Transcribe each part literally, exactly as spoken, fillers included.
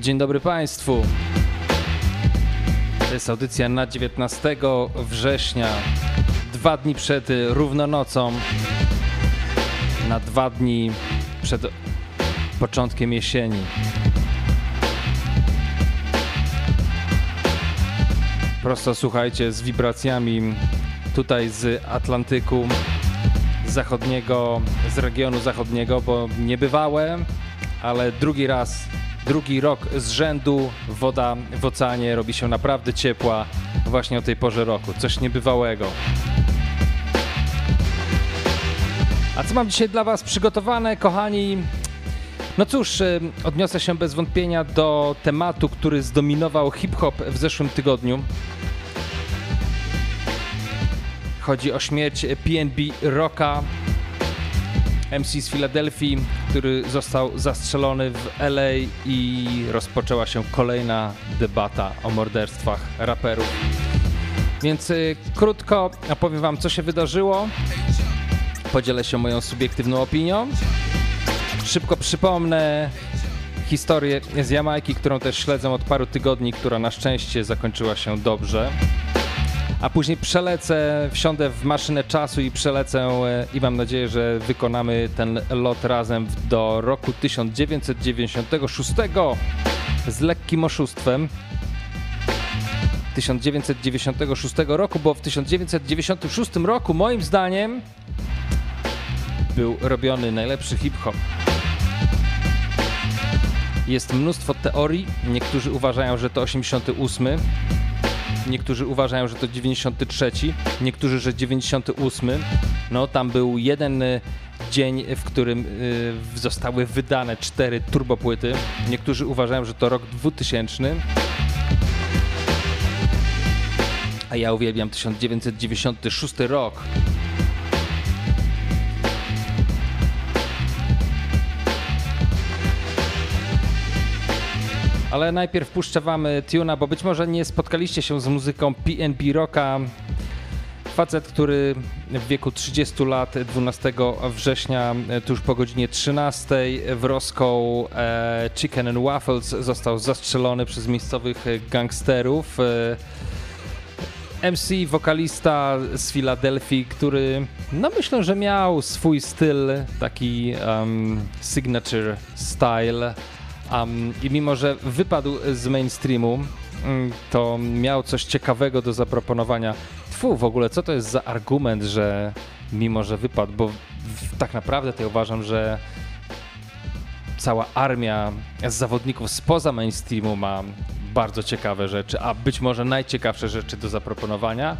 Dzień dobry Państwu. To jest audycja na dziewiętnastego września, dwa dni przed równonocą, na dwa dni przed początkiem jesieni. Prosto słuchajcie, z wibracjami tutaj z Atlantyku Zachodniego, z regionu zachodniego, bo niebywałe, ale drugi raz, drugi rok z rzędu woda w oceanie robi się naprawdę ciepła właśnie o tej porze roku. Coś niebywałego. A co mam dzisiaj dla Was przygotowane, kochani? No cóż, odniosę się bez wątpienia do tematu, który zdominował hip-hop w zeszłym tygodniu. Chodzi o śmierć P N B Rocka, M C z Filadelfii, który został zastrzelony w L A i rozpoczęła się kolejna debata o morderstwach raperów. Więc krótko opowiem Wam, co się wydarzyło. Podzielę się moją subiektywną opinią. Szybko przypomnę historię z Jamajki, którą też śledzę od paru tygodni, która na szczęście zakończyła się dobrze. A później przelecę, wsiądę w maszynę czasu i przelecę i mam nadzieję, że wykonamy ten lot razem do roku tysiąc dziewięćset dziewięćdziesiątego szóstego z lekkim oszustwem. tysiąc dziewięćset dziewięćdziesiątego szóstego roku, bo w tysiąc dziewięćset dziewięćdziesiątym szóstym roku moim zdaniem był robiony najlepszy hip-hop. Jest mnóstwo teorii, niektórzy uważają, że to osiemdziesiąty ósmy, niektórzy uważają, że to dziewięćdziesiąty trzeci, niektórzy, że dziewięćdziesiąty ósmy. No tam był jeden dzień, w którym y, zostały wydane cztery turbopłyty, niektórzy uważają, że to rok dwutysięczny. A ja uwielbiam tysiąc dziewięćset dziewięćdziesiąty szósty rok. Ale najpierw puszczę Wam tuna, bo być może nie spotkaliście się z muzyką P N B Rocka. Facet, który w wieku trzydziestu lat, dwunastego września, tuż po godzinie trzynastej w Roscoe Chicken and Waffles został zastrzelony przez miejscowych gangsterów. M C, wokalista z Filadelfii, który no myślę, że miał swój styl, taki um, signature style. Um, I mimo, że wypadł z mainstreamu, to miał coś ciekawego do zaproponowania. Tfu, w ogóle co to jest za argument, że mimo, że wypadł, bo tak naprawdę to ja uważam, że cała armia zawodników spoza mainstreamu ma bardzo ciekawe rzeczy, a być może najciekawsze rzeczy do zaproponowania.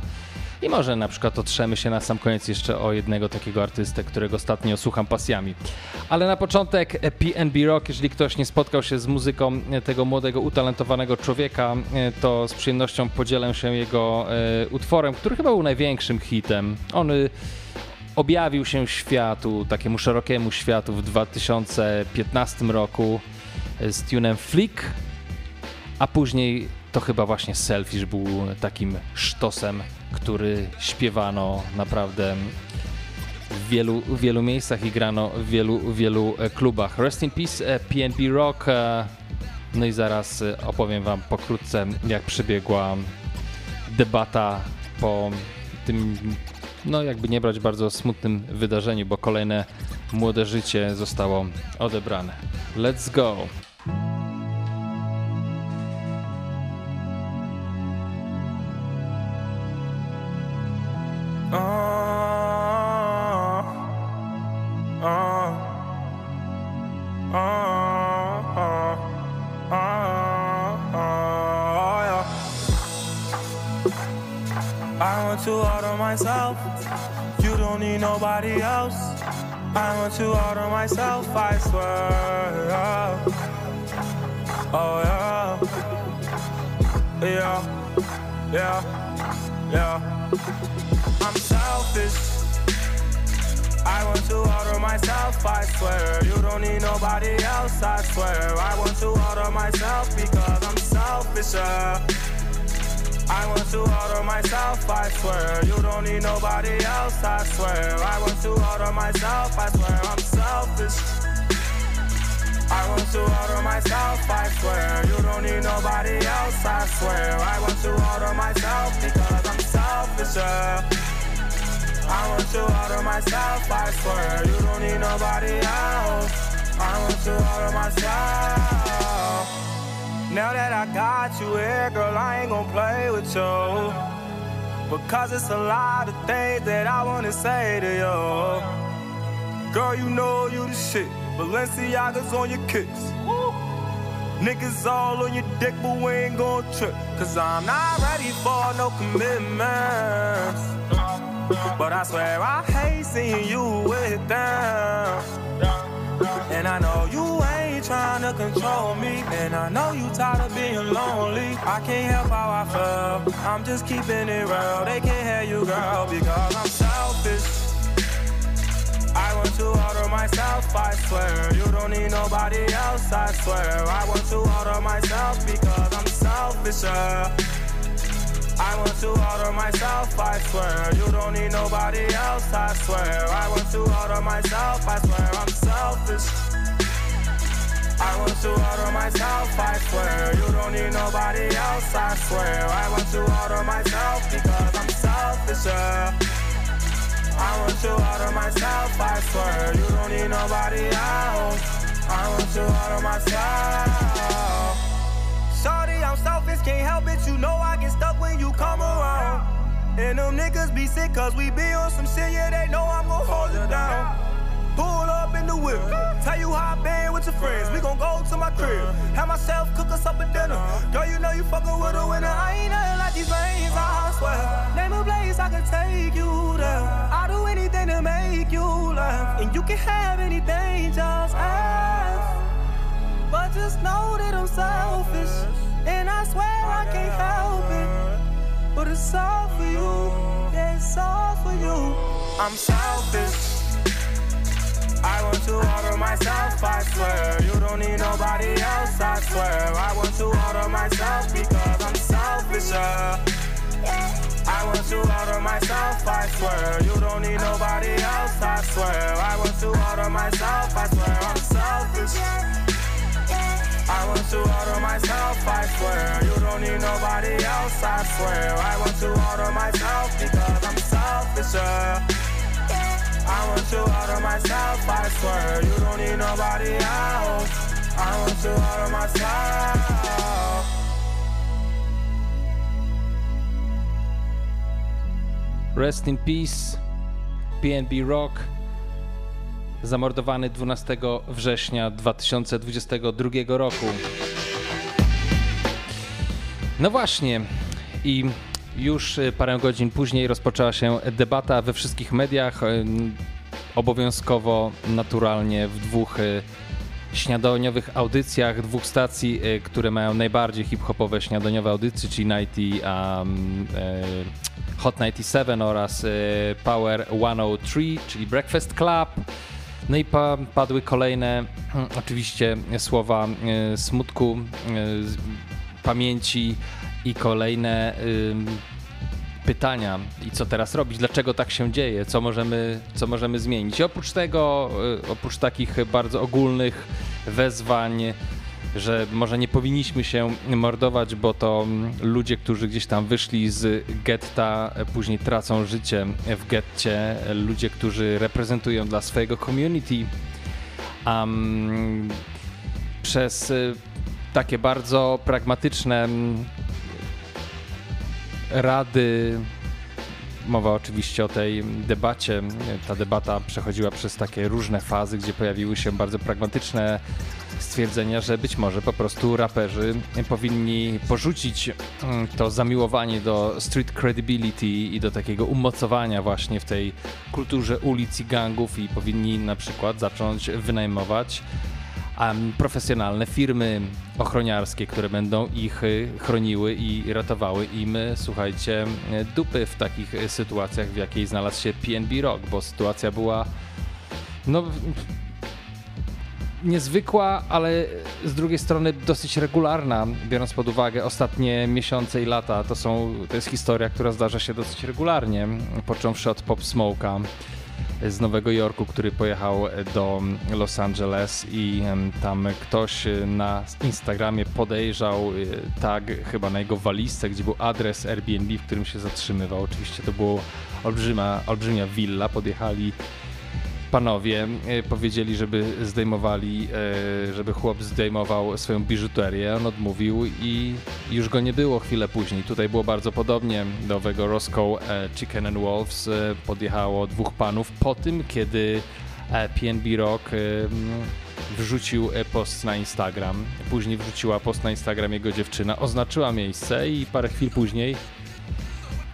I może na przykład otrzemy się na sam koniec jeszcze o jednego takiego artystę, którego ostatnio słucham pasjami. Ale na początek P N B Rock, jeżeli ktoś nie spotkał się z muzyką tego młodego, utalentowanego człowieka, to z przyjemnością podzielę się jego utworem, który chyba był największym hitem. On objawił się światu, takiemu szerokiemu światu w dwa tysiące piętnastym roku z tunem Flick, a później to chyba właśnie Selfish był takim sztosem, który śpiewano naprawdę w wielu, wielu miejscach i grano w wielu, wielu klubach. Rest in Peace, P N B Rock. No i zaraz opowiem Wam pokrótce, jak przebiegła debata po tym, no jakby nie brać bardzo smutnym wydarzeniu, bo kolejne młode życie zostało odebrane. Let's go! Oh, oh, oh, oh, oh, yeah. I want you all to myself. You don't need nobody else. I want you all to myself, I swear. Oh yeah. Yeah, yeah, yeah. I'm selfish, I want to order myself, I swear. You don't need nobody else, I swear. I want to order myself because I'm selfish, yeah. I want to order myself, I swear. You don't need nobody else, I swear. I want to order myself, I swear. I'm selfish, I want to order myself. myself, I swear. You don't need nobody else, I swear. I want you all to myself because I'm selfish, yeah. I want you all to myself, I swear. You don't need nobody else. I want you all to myself. Now that I got you here, girl, I ain't gon' play with you. Because it's a lot of things that I wanna say to you. Girl, you know you the shit. Balenciaga's on your kicks. Woo. Niggas all on your dick, but we ain't gon' trip. Cause I'm not ready for no commitments. But I swear I hate seeing you with them. And I know you ain't trying to control me. And I know you tired of being lonely. I can't help how I feel, I'm just keeping it real. They can't hear you, girl, because I'm selfish. I want you all to myself, I swear. You don't need nobody else, I swear. I want you all to myself because I'm selfish, yeah. I want you all to myself, I swear. You don't need nobody else, I swear. I want you all to myself, I swear. I'm selfish. I want you all to myself, I swear. You don't need nobody else, I swear. I want you all to myself because I'm selfish, yeah. I want you all to myself, I swear. You don't need nobody else. I want you all to myself. Shorty, I'm selfish, can't help it, you know I get stuck when you come around. And them niggas be sick cause we be on some shit, yeah, they know I'm gon' hold it down. Pull up in the whip, tell you how I been with your friends. We gon' go to my crib, have myself cook us up a dinner. Girl, you know you fuckin' with a winner. I ain't nothing like these veins, I swear. Name a place I can take you there. I'll do anything to make you laugh. And you can have anything, just ask. But just know that I'm selfish. And I swear I can't help it. But it's all for you, yeah, it's all for you. I'm selfish. I want you all to myself, I swear. You don't need nobody else, I swear. I want you all to myself because I'm selfish, yeah. I want you all to myself, I swear. You don't need nobody else, I swear. I want you all to myself, I swear. I'm selfish. I want you all to myself, I swear. You don't need nobody else, I swear. I want you all to myself because I'm selfish, yeah. I want you all to myself, I swear. You don't need nobody else. I want you all to myself. Rest in peace, P N B Rock. Zamordowany dwunastego września dwa tysiące dwudziestego drugiego roku. No właśnie, i już parę godzin później rozpoczęła się debata we wszystkich mediach, obowiązkowo, naturalnie w dwóch śniadaniowych audycjach, dwóch stacji, które mają najbardziej hip-hopowe śniadaniowe audycje, czyli Hot dziewięćdziesiąt siedem oraz Power sto trzy, czyli Breakfast Club. No i pa- padły kolejne oczywiście słowa y, smutku, y, pamięci i kolejne y, pytania. I co teraz robić? Dlaczego tak się dzieje? Co możemy, co możemy zmienić? I oprócz tego, y, oprócz takich bardzo ogólnych wezwań, że może nie powinniśmy się mordować, bo to ludzie, którzy gdzieś tam wyszli z getta, później tracą życie w getcie, ludzie, którzy reprezentują dla swojego community, um, przez takie bardzo pragmatyczne rady. Mowa oczywiście o tej debacie. Ta debata przechodziła przez takie różne fazy, gdzie pojawiły się bardzo pragmatyczne stwierdzenia, że być może po prostu raperzy powinni porzucić to zamiłowanie do street credibility i do takiego umocowania właśnie w tej kulturze ulic i gangów i powinni na przykład zacząć wynajmować profesjonalne firmy ochroniarskie, które będą ich chroniły i ratowały im, słuchajcie, dupy w takich sytuacjach, w jakiej znalazł się P N B Rock, bo sytuacja była no niezwykła, ale z drugiej strony dosyć regularna, biorąc pod uwagę ostatnie miesiące i lata. To są, to jest historia, która zdarza się dosyć regularnie, począwszy od Pop Smoke'a, z Nowego Jorku, który pojechał do Los Angeles i tam ktoś na Instagramie podejrzał tag chyba na jego walizce, gdzie był adres Airbnb, w którym się zatrzymywał. Oczywiście to była olbrzyma, olbrzymia willa. Podjechali panowie, powiedzieli, żeby zdejmowali, żeby chłop zdejmował swoją biżuterię. On odmówił i już go nie było chwilę później. Tutaj było bardzo podobnie. Do owego Roscoe Chicken and Waffles podjechało dwóch panów po tym, kiedy P N B Rock wrzucił post na Instagram. Później wrzuciła post na Instagram jego dziewczyna, oznaczyła miejsce i parę chwil później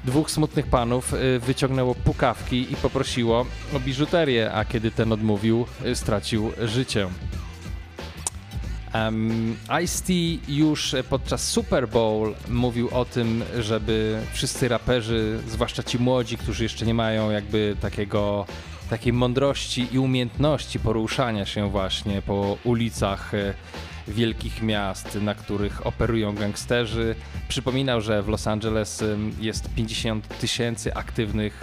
dwóch smutnych panów wyciągnęło pukawki i poprosiło o biżuterię, a kiedy ten odmówił, stracił życie. Um, Ice-T już podczas Super Bowl mówił o tym, żeby wszyscy raperzy, zwłaszcza ci młodzi, którzy jeszcze nie mają jakby takiego, takiej mądrości i umiejętności poruszania się właśnie po ulicach wielkich miast, na których operują gangsterzy. Przypominał, że w Los Angeles jest pięćdziesiąt tysięcy aktywnych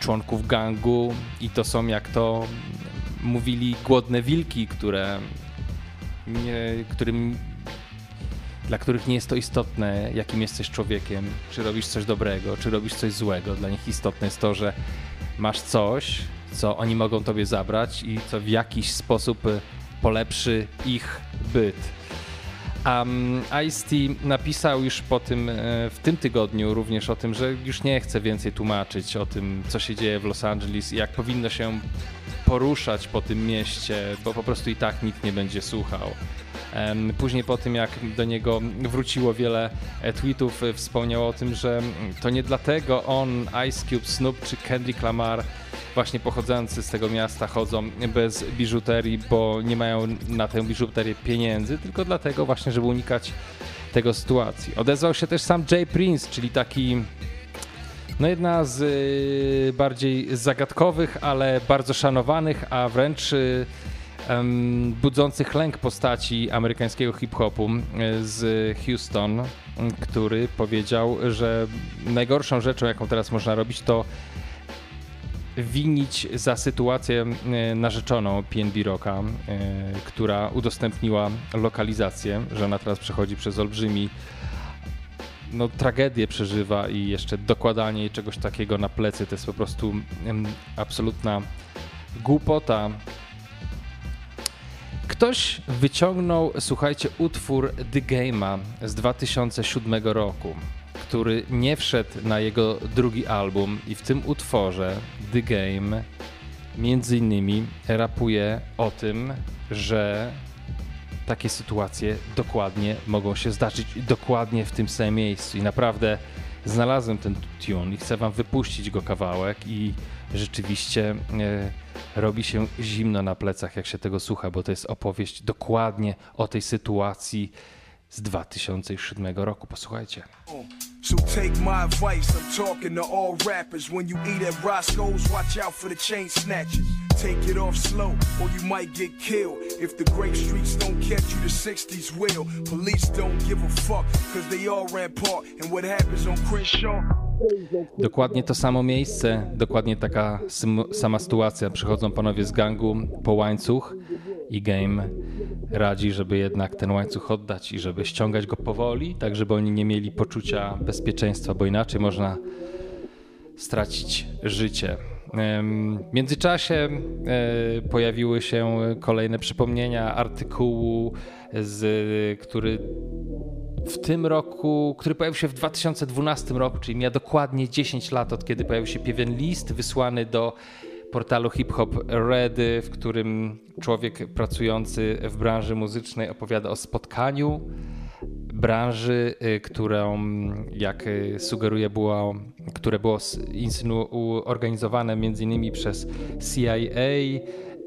członków gangu i to są, jak to mówili, głodne wilki, które, nie, którym, dla których nie jest to istotne, jakim jesteś człowiekiem, czy robisz coś dobrego, czy robisz coś złego. Dla nich istotne jest to, że masz coś, co oni mogą tobie zabrać i co w jakiś sposób polepszy ich byt. Um, Ice-T napisał już po tym, w tym tygodniu również o tym, że już nie chce więcej tłumaczyć o tym, co się dzieje w Los Angeles i jak powinno się poruszać po tym mieście, bo po prostu i tak nikt nie będzie słuchał. Um, później po tym, jak do niego wróciło wiele tweetów, wspomniał o tym, że to nie dlatego on, Ice Cube, Snoop czy Kendrick Lamar właśnie pochodzący z tego miasta chodzą bez biżuterii, bo nie mają na tę biżuterię pieniędzy, tylko dlatego właśnie, żeby unikać tego sytuacji. Odezwał się też sam Jay Prince, czyli taki, no jedna z bardziej zagadkowych, ale bardzo szanowanych, a wręcz um, budzących lęk postaci amerykańskiego hip-hopu z Houston, który powiedział, że najgorszą rzeczą, jaką teraz można robić, to winić za sytuację narzeczoną P N B Rocka, która udostępniła lokalizację, że ona teraz przechodzi przez olbrzymi, no, tragedię przeżywa i jeszcze dokładanie czegoś takiego na plecy to jest po prostu absolutna głupota. Ktoś wyciągnął, słuchajcie, utwór The Game'a z dwa tysiące siódmego roku, który nie wszedł na jego drugi album i w tym utworze The Game między innymi rapuje o tym, że takie sytuacje dokładnie mogą się zdarzyć dokładnie w tym samym miejscu i naprawdę znalazłem ten tune i chcę wam wypuścić go kawałek i rzeczywiście e, robi się zimno na plecach, jak się tego słucha, bo to jest opowieść dokładnie o tej sytuacji z dwa tysiące siódmego roku. Posłuchajcie. So take my advice, I'm talking to all rappers. When you eat at Roscoe's, watch out for the chain snatchers. Take it off slow, or you might get killed. If the great streets don't catch you, the sixties will. Police don't give a fuck, cause they all ran part. And what happens on Crenshaw? Dokładnie to samo miejsce, dokładnie taka sym- sama sytuacja. Przychodzą panowie z gangu po łańcuch i Game radzi, żeby jednak ten łańcuch oddać i żeby ściągać go powoli, tak żeby oni nie mieli poczucia bezpieczeństwa, bo inaczej można stracić życie. W międzyczasie pojawiły się kolejne przypomnienia artykułu, z, który w tym roku, który pojawił się w dwa tysiące dwunastego roku, czyli miał dokładnie dziesięć lat, od kiedy pojawił się pewien list wysłany do portalu Hip Hop Ready, w którym człowiek pracujący w branży muzycznej opowiada o spotkaniu branży, którą, jak sugeruje, było, które było insynu- organizowane między innymi przez C I A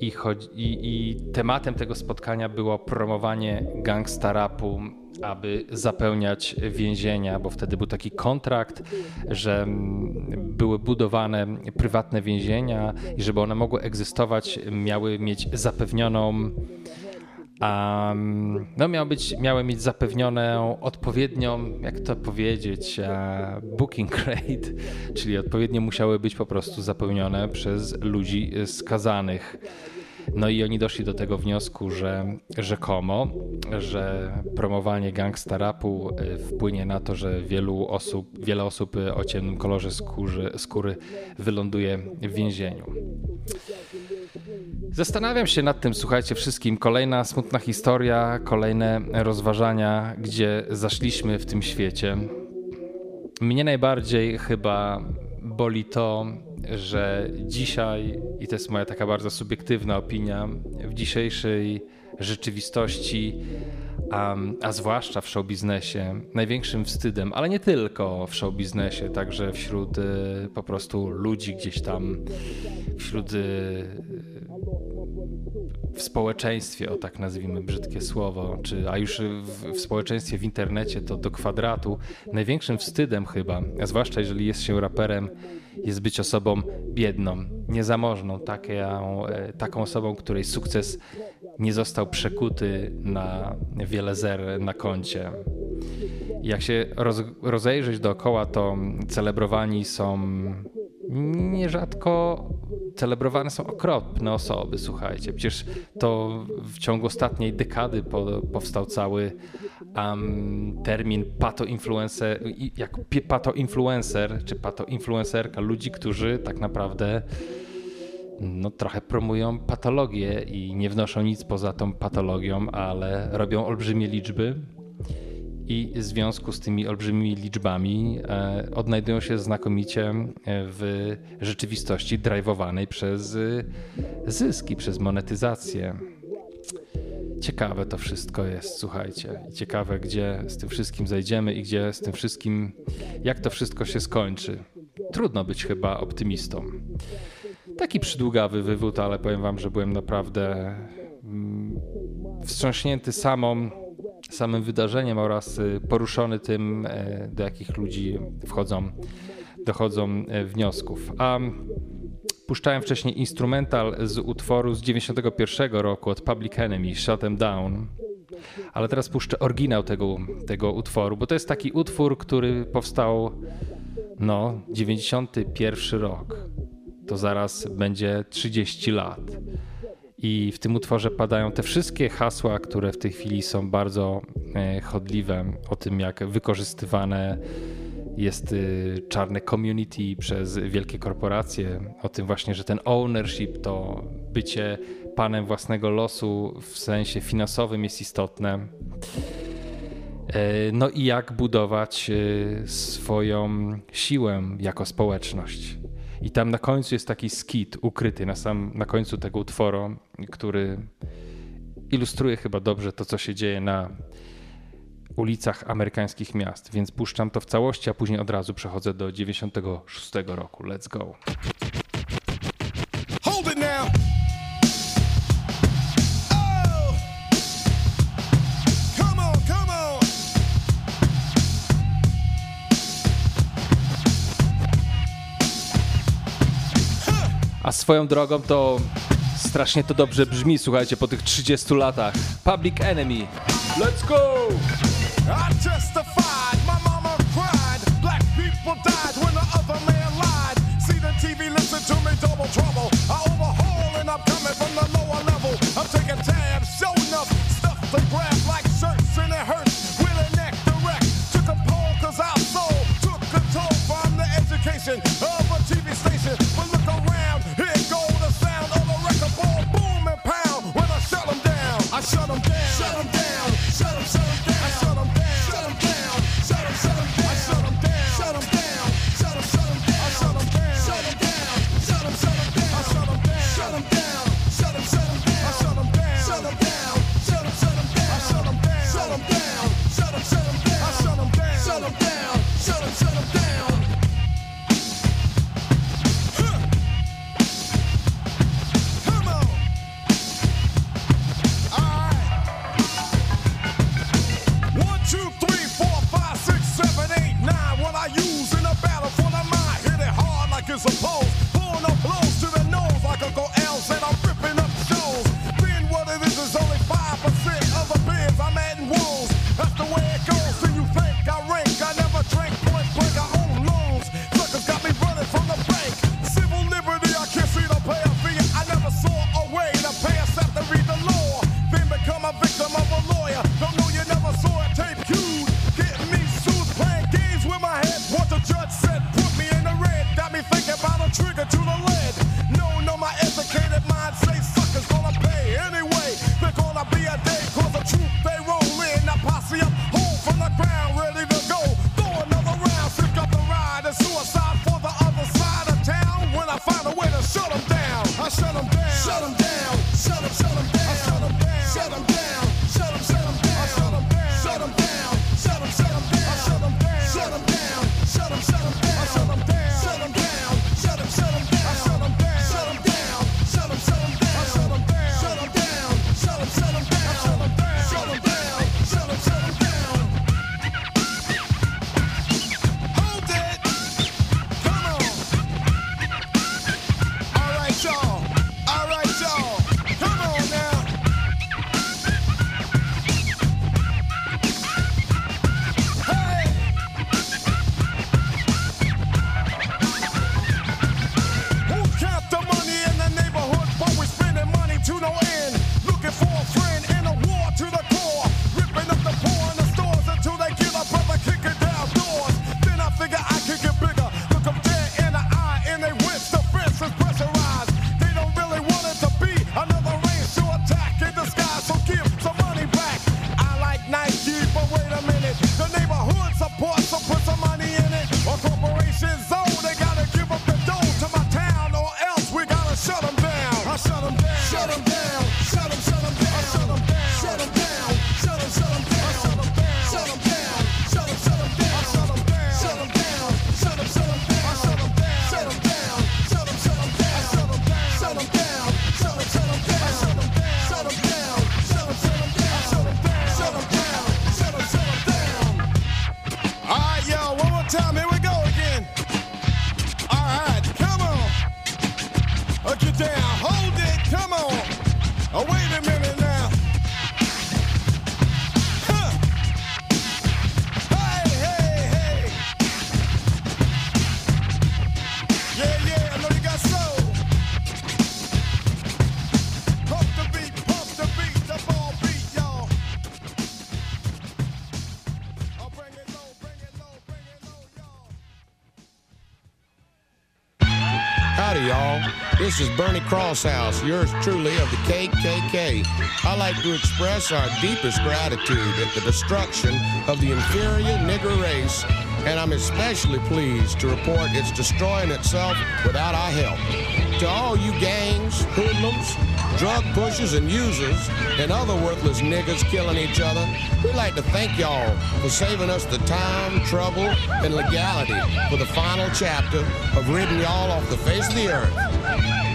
i, cho- i, i tematem tego spotkania było promowanie gangsta rapu, aby zapełniać więzienia, bo wtedy był taki kontrakt, że były budowane prywatne więzienia i żeby one mogły egzystować, miały mieć zapewnioną Um, no miał być, miałem mieć zapewnioną odpowiednią, jak to powiedzieć, uh, booking rate, czyli odpowiednio musiały być po prostu zapełnione przez ludzi skazanych. No i oni doszli do tego wniosku, że rzekomo, że promowanie gangsta rapu wpłynie na to, że wielu osób, wiele osób o ciemnym kolorze skóry, skóry wyląduje w więzieniu. Zastanawiam się nad tym, słuchajcie, wszystkim. Kolejna smutna historia, kolejne rozważania, gdzie zaszliśmy w tym świecie. Mnie najbardziej chyba boli to, że dzisiaj, i to jest moja taka bardzo subiektywna opinia, w dzisiejszej rzeczywistości, a, a zwłaszcza w showbiznesie, największym wstydem, ale nie tylko w showbiznesie, także wśród y, po prostu ludzi gdzieś tam, wśród y, w społeczeństwie, o tak nazwijmy brzydkie słowo, czy, a już w, w społeczeństwie, w internecie to do kwadratu, największym wstydem chyba, a zwłaszcza jeżeli jest się raperem, jest być osobą biedną, niezamożną, taką, taką osobą, której sukces nie został przekuty na wiele zer na koncie. Jak się roz, rozejrzeć dookoła, to celebrowani są nierzadko celebrowane są okropne osoby, słuchajcie. Przecież to w ciągu ostatniej dekady po, powstał cały um, termin pato-influencer, jak pato-influencer czy pato-influencerka, ludzi, którzy tak naprawdę no, trochę promują patologię i nie wnoszą nic poza tą patologią, ale robią olbrzymie liczby. I w związku z tymi olbrzymimi liczbami e, odnajdują się znakomicie w rzeczywistości drive'owanej przez y, zyski, przez monetyzację. Ciekawe to wszystko jest, słuchajcie. Ciekawe, gdzie z tym wszystkim zajdziemy i gdzie z tym wszystkim, jak to wszystko się skończy. Trudno być chyba optymistą. Taki przydługawy wywód, ale powiem wam, że byłem naprawdę mm, wstrząśnięty samą samym wydarzeniem oraz poruszony tym, do jakich ludzi wchodzą, dochodzą wniosków. A puszczałem wcześniej instrumental z utworu z dziewięćdziesiątego pierwszego roku od Public Enemy, Shut Them Down, ale teraz puszczę oryginał tego, tego utworu, bo to jest taki utwór, który powstał no, dziewięćdziesiąty pierwszy rok. To zaraz będzie trzydzieści lat. I w tym utworze padają te wszystkie hasła, które w tej chwili są bardzo chodliwe o tym, jak wykorzystywane jest czarne community przez wielkie korporacje, o tym właśnie, że ten ownership, to bycie panem własnego losu w sensie finansowym jest istotne. No i jak budować swoją siłę jako społeczność. I tam na końcu jest taki skit ukryty na sam na końcu tego utworu, który ilustruje chyba dobrze to, co się dzieje na ulicach amerykańskich miast. Więc puszczam to w całości, a później od razu przechodzę do dziewięćdziesiątego szóstego roku. Let's go. Hold it now. A swoją drogą to strasznie to dobrze brzmi, słuchajcie, po tych trzydziestu latach. Public Enemy. Let's go! I testified, my mama cried, black people died when the other man lied. See the T V, listen to me, double trouble. I overhaul and I'm coming from the lower level. I'm taking tabs, showing up, stuff to grab like shirts and it hurts. Will it neck the wreck? Took a poll cause our soul took control from the education of a T V station. But look around. Shut them down, shut them down, shut them, shut them down, shut them down, shut them down, shut them, shut them down, shut them down, shut them down, shut them, shut them down, shut them down, shut them down, shut them, shut them down, shut them down, shut them, shut them down, shut them, shut them down. Shut them, shut them down. Shut them down. Shut them down. Shut them, shut them down. Shut them down. Shut them down. Shut them, shut them down. Shut them down. Shut them down. Shut them, shut them down. Shut them down. Shut them down. Shut them, shut them down. Shut them down. Shut them down. Shut them, shut them down. Shut them down. Shut them down. Shut them, shut them down. Shut them down. Shut them down. Shut them, shut them down. All right, y'all. One more time. Here we go again. All right, come on. Look you down. Hold it. Come on. Oh, wait a minute now. Huh. Hey, hey, hey. Yeah, yeah, I know you got soul. Pump the beat, pump the beat, the ball beat, y'all. I'll bring it low, bring it low, bring it low, y'all. Howdy, y'all. This is Bernie Crosshouse, yours truly of the K K K. I like to express our deepest gratitude at the destruction of the inferior nigger race, and I'm especially pleased to report it's destroying itself without our help. To all you gangs, hoodlums, drug pushers and users, and other worthless niggas killing each other, we'd like to thank y'all for saving us the time, trouble, and legality for the final chapter of ridding y'all off the face of the earth.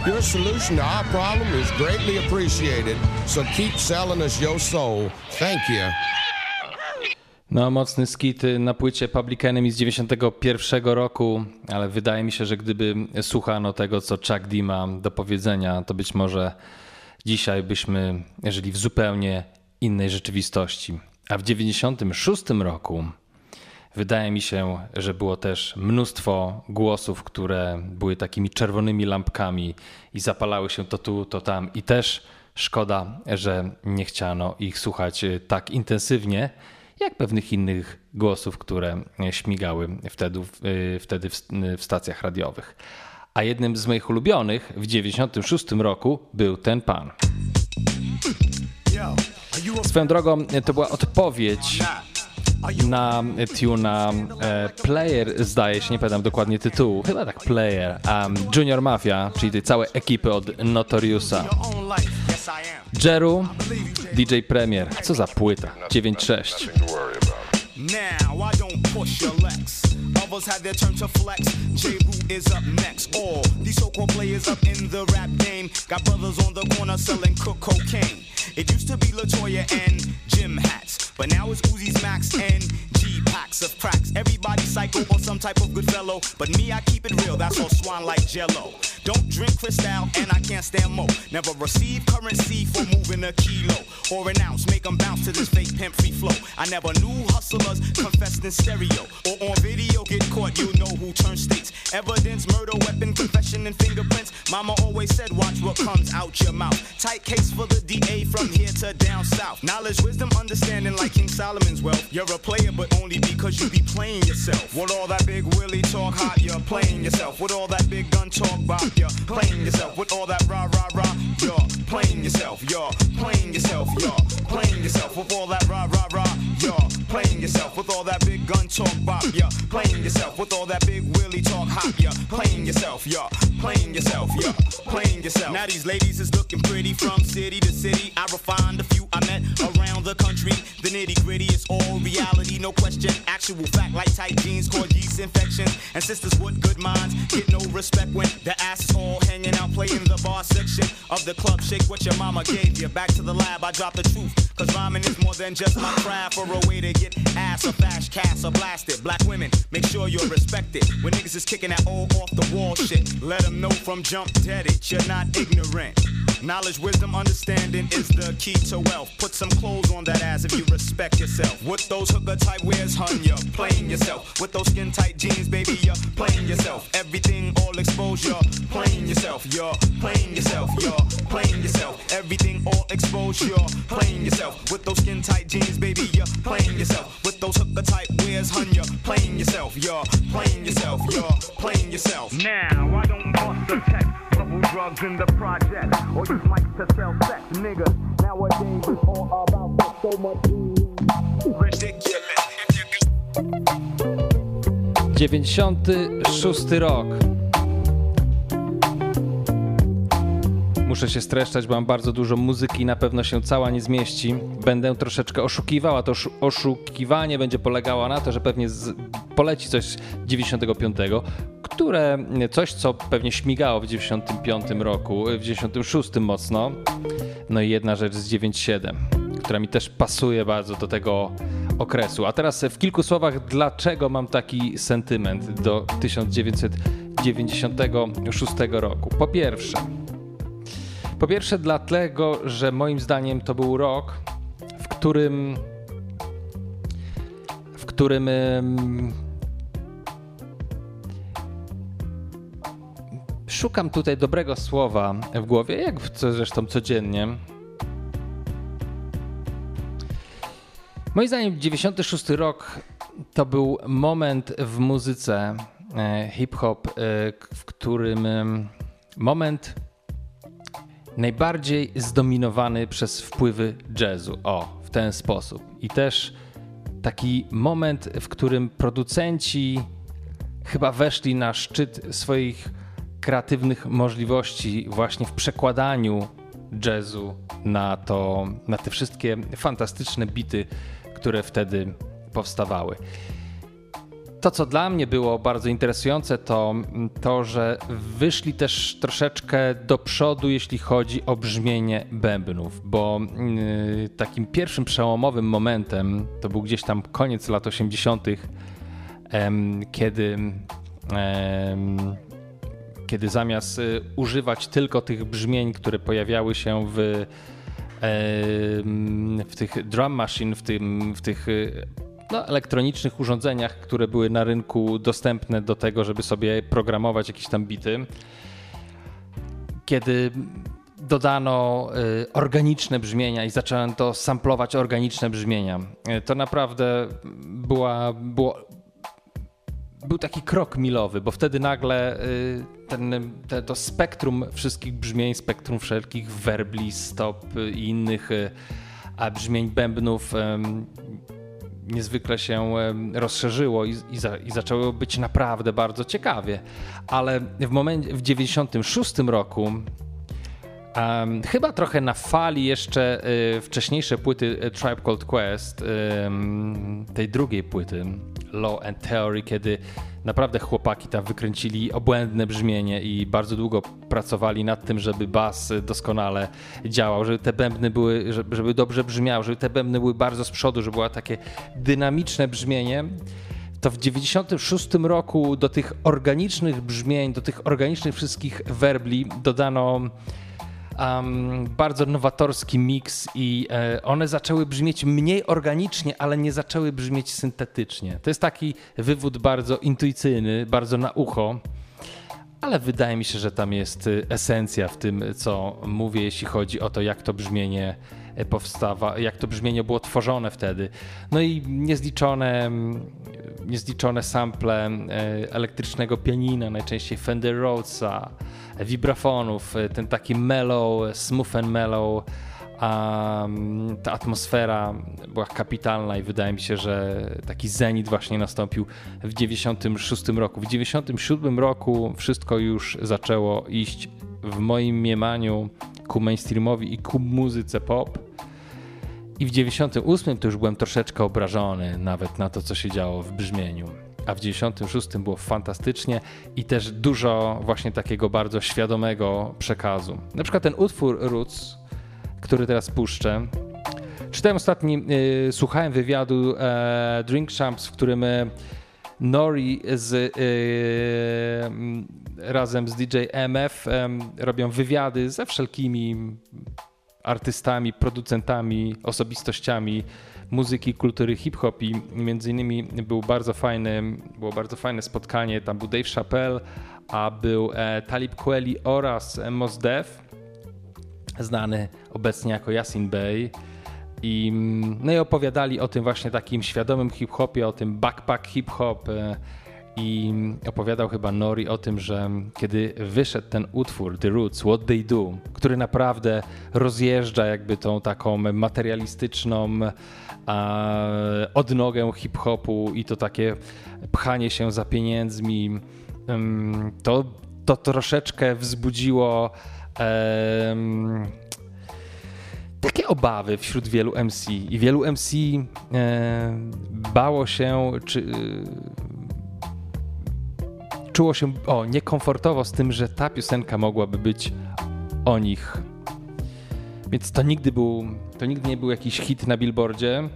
Your solution to our problem is greatly appreciated, so keep selling us your soul. Thank you. No, mocny skit na płycie Public Enemy z dziewięćdziesiątego pierwszego roku, ale wydaje mi się, że gdyby słuchano tego, co Chuck D ma do powiedzenia, to być może dzisiaj byśmy żyli w zupełnie innej rzeczywistości. A w dziewięćdziesiątym szóstym roku wydaje mi się, że było też mnóstwo głosów, które były takimi czerwonymi lampkami i zapalały się to tu, to tam. I też szkoda, że nie chciano ich słuchać tak intensywnie, jak pewnych innych głosów, które śmigały wtedy, wtedy w stacjach radiowych. A jednym z moich ulubionych w dziewięćdziesiątym szóstym roku był ten pan. Swoją drogą to była odpowiedź na tuna Player, zdaje się, nie pamiętam dokładnie tytułu, chyba tak Player, a Junior Mafia, czyli tej całej ekipy od Notoriousa. Jeru, D J Premier, co za płyta, dziewięć sześć. Now I don't push your legs. Others had their turn to flex. J-Root is up next. All these so-called players up in the rap game got brothers on the corner selling cook cocaine. It used to be LaToya and gym hats, but now it's Uzi's Max and G-packs of cracks. Everybody psycho or some type of good fellow, but me, I keep it real. That's all swan like Jello. Don't drink Cristal and I can't stand mo. Never receive currency for moving a kilo or an ounce. Make them bounce to this fake pimp free flow. I never knew hustlers confessed in stereo or on video. Get caught, you know who turns states. Evidence, murder, weapon, confession, and fingerprints. Mama always said, watch what comes out your mouth. Tight case for the D A from here to down south. Knowledge, wisdom, understanding like King Solomon's wealth. You're a player, but only because you be playing yourself. With all that big willy talk hot, you're playing yourself. With all that big gun talk bop, you're playing yourself. With all that rah rah rah, you're playing yourself. You're playing yourself. You're playing yourself. With all that rah rah rah, you're playing yourself. With all that big gun talk bop, yeah, playing yourself. With all that big willy talk hop, yeah, playing yourself, yeah, playing yourself, yeah, playing yourself. Now these ladies is looking pretty from city to city. I refined a few I met around the country. The nitty gritty is all reality, no question. Actual fact, like tight jeans called yeast infections. And sisters with good minds get no respect when the ass is all hanging out playing the bar section of the club. Shake what your mama gave you. Back to the lab, I dropped the truth, cause rhyming is more than just my craft or a way to get ass. A flash, cast, or blasted. Black women, make sure you're respected. When niggas is kicking that old off-the-wall shit, let them know from jump dead it, you're not ignorant. Knowledge, wisdom, understanding is the key to wealth. Put some clothes on that ass if you respect yourself. With those hooker-type wears, hun, you're playing yourself. With those skin-tight jeans, baby, you're playing yourself. Everything all exposed, you're playing yourself. You're playing yourself, you're playing yourself. Everything all exposed, you're playing yourself. With those skin-tight jeans, baby, you're playing yourself. With those hooker type wears, hun, you're playing yourself, you're playing yourself, you're playing yourself. Now, I don't bust the text, double drugs in the project, or use mics to sell sex, niggas. Nowadays, it's all about sex, so much ease. Ridiculous. dziewięćdziesiąty szósty rok. Muszę się streszczać, bo mam bardzo dużo muzyki i na pewno się cała nie zmieści. Będę troszeczkę oszukiwała. To oszukiwanie będzie polegało na to, że pewnie z... poleci coś dziewięćdziesiątego piątego, które coś, co pewnie śmigało w dziewięćdziesiątym piątym roku, w dziewięćdziesiątym szóstym mocno. No i jedna rzecz z dziewięćdziesiątego siódmego, która mi też pasuje bardzo do tego okresu. A teraz w kilku słowach, dlaczego mam taki sentyment do tysiąc dziewięćset dziewięćdziesiątego szóstego roku. Po pierwsze, po pierwsze dlatego, że moim zdaniem to był rok, w którym w którym szukam tutaj dobrego słowa w głowie, jak zresztą codziennie. Moim zdaniem dziewięćdziesiąty szósty rok to był moment w muzyce hip-hop, w którym moment najbardziej zdominowany przez wpływy jazzu. O, w ten sposób. I też taki moment, w którym producenci chyba weszli na szczyt swoich kreatywnych możliwości właśnie w przekładaniu jazzu na to, na te wszystkie fantastyczne bity, które wtedy powstawały. To, co dla mnie było bardzo interesujące, to to, że wyszli też troszeczkę do przodu, jeśli chodzi o brzmienie bębnów, bo yy, takim pierwszym przełomowym momentem to był gdzieś tam koniec lat osiemdziesiątych, yy, kiedy yy, kiedy zamiast używać tylko tych brzmień, które pojawiały się w, w tych drum machine, w, tym, w tych no, elektronicznych urządzeniach, które były na rynku dostępne do tego, żeby sobie programować jakieś tam bity, kiedy dodano organiczne brzmienia i zaczęto samplować organiczne brzmienia. To naprawdę była... było Był taki krok milowy, bo wtedy nagle ten, te, to spektrum wszystkich brzmień, spektrum wszelkich werbli, stop i innych a brzmień bębnów niezwykle się rozszerzyło i, i, za, i zaczęło być naprawdę bardzo ciekawie. Ale w momencie, w dziewięćdziesiątym szóstym roku, um, chyba trochę na fali jeszcze y, wcześniejsze płyty Tribe Called Quest, y, tej drugiej płyty, Low End Theory, kiedy naprawdę chłopaki tam wykręcili obłędne brzmienie i bardzo długo pracowali nad tym, żeby bas doskonale działał, żeby te bębny były, żeby dobrze brzmiały, żeby te bębny były bardzo z przodu, żeby było takie dynamiczne brzmienie. To w dziewięćdziesiątym szóstym roku do tych organicznych brzmień, do tych organicznych wszystkich werbli dodano Um, bardzo nowatorski miks i e, one zaczęły brzmieć mniej organicznie, ale nie zaczęły brzmieć syntetycznie. To jest taki wywód bardzo intuicyjny, bardzo na ucho, ale wydaje mi się, że tam jest esencja w tym, co mówię, jeśli chodzi o to, jak to brzmienie powstawa, jak to brzmienie było tworzone wtedy. No i niezliczone, niezliczone sample elektrycznego pianina, najczęściej Fender Rhodesa, wibrafonów, ten taki mellow, smooth and mellow. Um, ta atmosfera była kapitalna i wydaje mi się, że taki zenit właśnie nastąpił w dziewięćdziesiątym szóstym roku. W dziewięćdziesiątym siódmym roku wszystko już zaczęło iść w moim mniemaniu ku mainstreamowi i ku muzyce pop. I w dziewięćdziesiątym ósmym to już byłem troszeczkę obrażony nawet na to, co się działo w brzmieniu. A w dziewięćdziesiątym szóstym było fantastycznie i też dużo właśnie takiego bardzo świadomego przekazu. Na przykład ten utwór Roots, który teraz puszczę. Czytałem ostatni, yy, słuchałem wywiadu yy, Drink Champs, w którym yy, Nori z, yy, razem z D J M F yy, robią wywiady ze wszelkimi artystami, producentami, osobistościami muzyki, kultury hip-hop i między innymi był bardzo fajny, było bardzo fajne spotkanie, tam był Dave Chappelle, a był e, Talib Kweli oraz e, Mos Def, znany obecnie jako Yasin Bey. I, no i opowiadali o tym właśnie takim świadomym hip-hopie, o tym backpack hip-hop e, i opowiadał chyba Nori o tym, że kiedy wyszedł ten utwór The Roots, What They Do, który naprawdę rozjeżdża jakby tą taką materialistyczną a, odnogę hip-hopu i to takie pchanie się za pieniędzmi, to, to troszeczkę wzbudziło um, takie obawy wśród wielu M C i wielu M C e, bało się, czy e, czuło się o, niekomfortowo z tym, że ta piosenka mogłaby być o nich. Więc to nigdy był, to nigdy nie był jakiś hit na Billboardzie,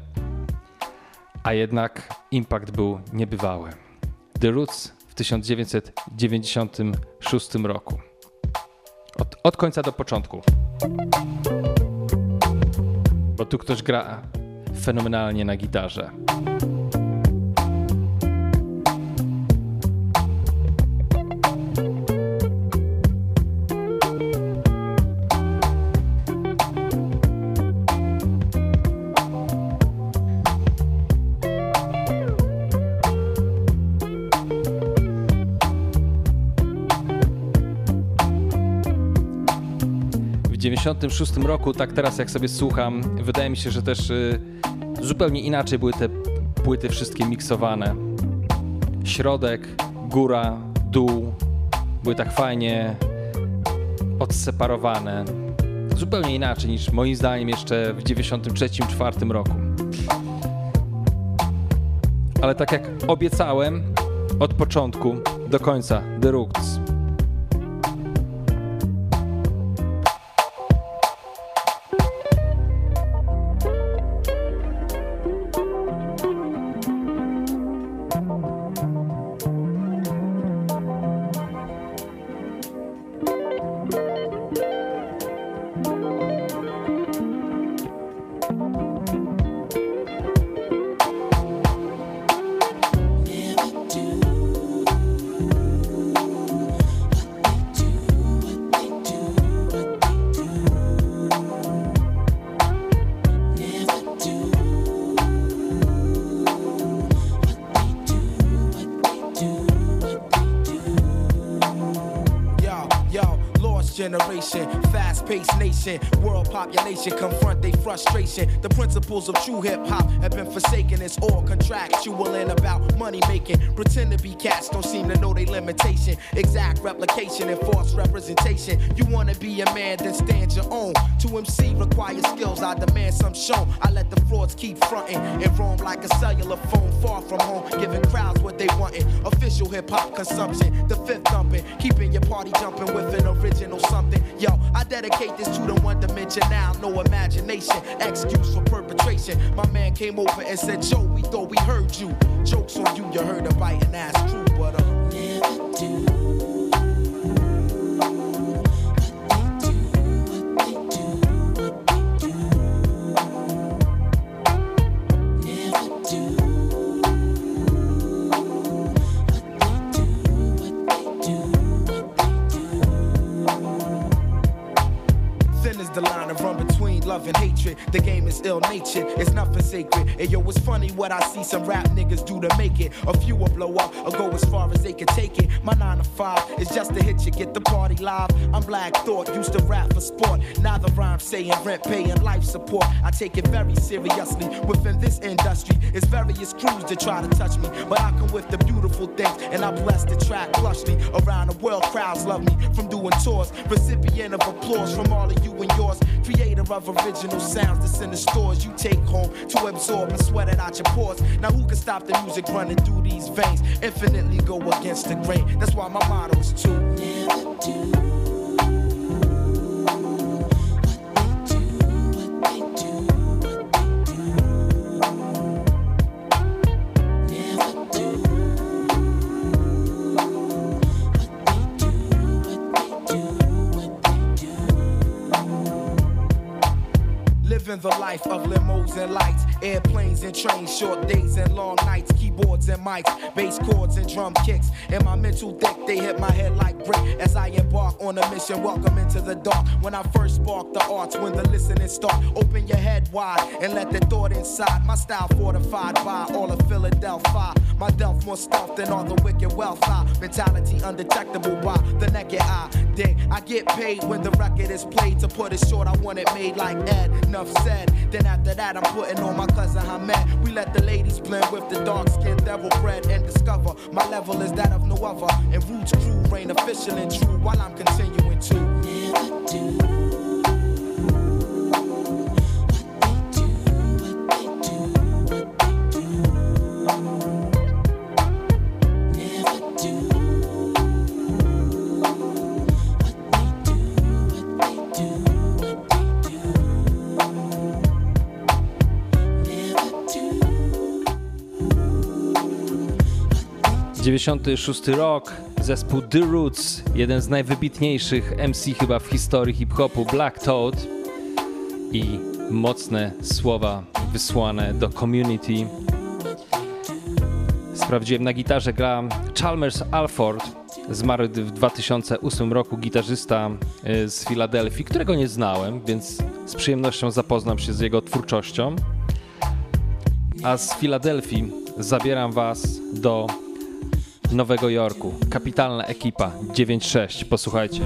a jednak impact był niebywały. The Roots w tysiąc dziewięćset dziewięćdziesiątym szóstym roku. Od, od końca do początku. Bo tu ktoś gra fenomenalnie na gitarze. W tysiąc dziewięćset dziewięćdziesiątym szóstym roku, tak teraz jak sobie słucham, wydaje mi się, że też y, zupełnie inaczej były te płyty wszystkie miksowane. Środek, góra, dół były tak fajnie odseparowane. Zupełnie inaczej niż moim zdaniem jeszcze w dziewięćdziesiątym trzecim, czwartym roku. Ale tak jak obiecałem, od początku do końca The Roots. Population confront their frustration. The principles of true hip hop have been forsaken. It's all contractual and about money making. Pretend to be cats, don't seem to know their limitation. Exact replication and false representation. You wanna be a man, then stand your own. To M C requires skills, I demand some shown. I let the frauds keep fronting and roam like a cellular phone, far from home, giving crowds what they wantin'. Official hip hop consumption, the fifth thumping, keeping your party jumping with an original something. Yo, I dedicate this to the one dimension. Now, no imagination, excuse for perpetration. My man came over and said, Joe, we thought we heard you. Jokes on you, you heard a bite and ass true, but uh, never do. The game is ill-natured, it's nothing sacred. And yo, it's funny what I see some rap niggas do to make it. A few will blow up or go as far as they can take it. My nine to five is just to hit you, get the party live. I'm Black Thought, used to rap for sport. Now the rhyme saying rent, paying life support. I take it very seriously within this industry. It's various crews that try to touch me, but I come with the beautiful things, and I bless the track lushly. Around the world, crowds love me from doing tours. Recipient of applause from all of you and yours. Creator of original sounds that's in the stores you take home to absorb and sweat it out your pores. Now who can stop the music running through these veins? Infinitely go against the grain. That's why my motto is to never do. The life of limos and lights, airplanes and trains, short days and long nights, keyboards and mics, bass chords and drum kicks. In my mental deck, they hit my head like brick as I embark on a mission. Welcome into the dark. When I first spark the arts, when the listening start, open your head wide and let the thought inside. My style fortified by all of Philadelphia. My delf more stealth than all the wicked welfare. Mentality undetectable by the naked eye. Dick, I get paid when the record is played. To put it short, I want it made like Ed. Enough said. Then after that, I'm putting on my cousin Hamed. We let the ladies blend with the dark-skinned devil bread and discover my level is that of no other. And Roots crew reign official and true while I'm continuing to. dziewięćdziesiąty szósty rok, zespół The Roots, jeden z najwybitniejszych em si chyba w historii hip-hopu, Black Thought i mocne słowa wysłane do community. Sprawdziłem, na gitarze gra Chalmers Alford, zmarł w dwa tysiące ósmym roku, gitarzysta z Filadelfii, którego nie znałem, więc z przyjemnością zapoznam się z jego twórczością. A z Filadelfii zabieram was do Nowego Jorku. Kapitalna ekipa, dziewięć sześć, posłuchajcie.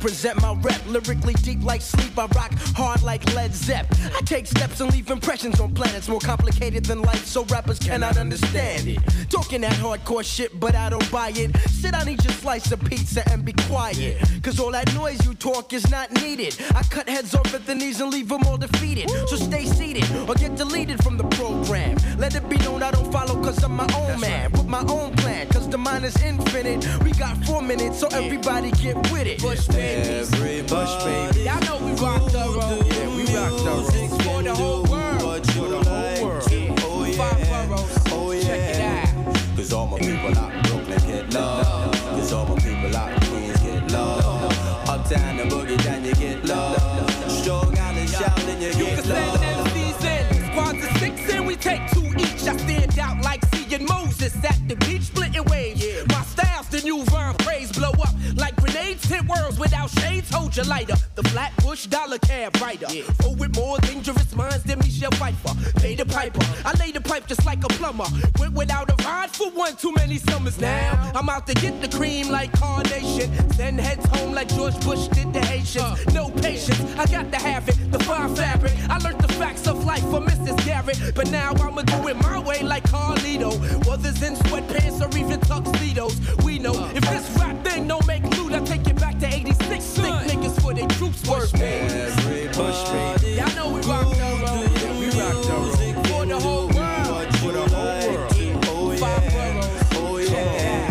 Present my rep, lyrically deep like sleep, I rock hard like Led Zepp. I take steps and leave impressions on planets more complicated than life, so rappers cannot understand it. Talking that hardcore shit, but I don't buy it. Sit down, eat your slice of pizza and be quiet, cause all that noise you talk is not needed. I cut heads off at the knees and leave them all defeated. So stay seated or get deleted from the program. Let it be known I don't follow cause I'm my own man, with my own plan, cause the mind is infinite. We got four minutes, so everybody get with it. Everybody, Bush Babees. Y'all know we rock the road. Yeah, we rock the road. For the whole world. What you for the like whole world. Yeah. Oh yeah. Five boroughs. Oh yeah. Check it out. Cause all my people out Brooklyn get love. Cause all my people out Queens get love. Uptown and boogie down you get love. Strong Island shouting you get love. You can send M Cs in. Squads of six and we take two each. I stand out like seeing Moses at the beach splitting waves. Yeah. My style's the new verb phrase blow up like grenades hit worlds without shades. Hold your lighter, the Flatbush dollar cab rider. Yeah. Oh, with more dangerous minds than Michelle Pfeiffer. Pay the piper, I lay the pipe just like a plumber. Went without a ride for one too many summers now. now. I'm out to get the cream like Carnation. Send heads home like George Bush did the Haitians. Uh, no patience, I got to have it, the fine fabric. I learned the facts of life from Missus Garrett, but now I'ma do it my way like Carlito. Others in sweatpants or even tuxedos. We know uh, if this rap thing don't make loot, I take it back to eighty-six. Sick niggas for their troops worth. Everybody, y'all know we rock the road. Yeah, we rock the road. For the whole world. For the whole world. Oh yeah. Oh yeah.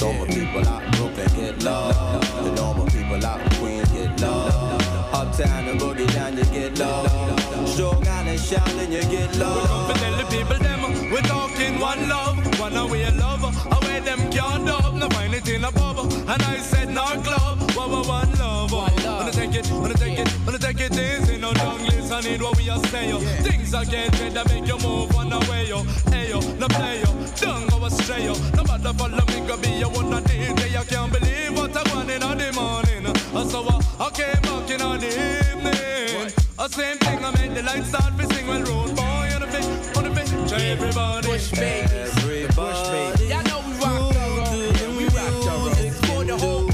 Normal people out Brooklyn get love. The normal people out Queens get love. Uptown and boogie down you get love. Strong Island shouting you get love. We're coming to the people them. We're talking one love. One away a lover. Away them can't love. No find it in a bubble. And I said no club. One love, oh. Wanna take it, wanna take it, wanna take it easy. No long list, I need what we are saying. Oh. Yeah. Things are getting that make you move on the way. Oh. Hey, oh, no play, oh. Don't go astray. Oh. No matter follow me, could be a one on the day. I can't believe what I want in the morning. Oh, so I, I came back in on the evening. Oh, same thing, I made the lights start to sing. Well, road boy on the beat, on the beat. Try everybody. Bush Babees, everybody. Bush Babees. Y'all know we rock the road. Yeah, we rock the road. It's for the whole world.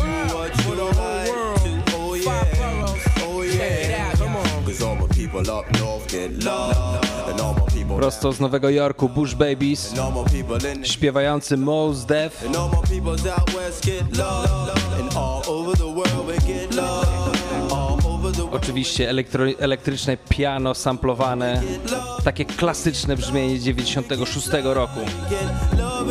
Prosto z Nowego Jorku Bush Babees, śpiewający Mos Def. Oczywiście elektro- elektryczne piano samplowane, takie klasyczne brzmienie dziewięćdziesiątego szóstego roku. We get love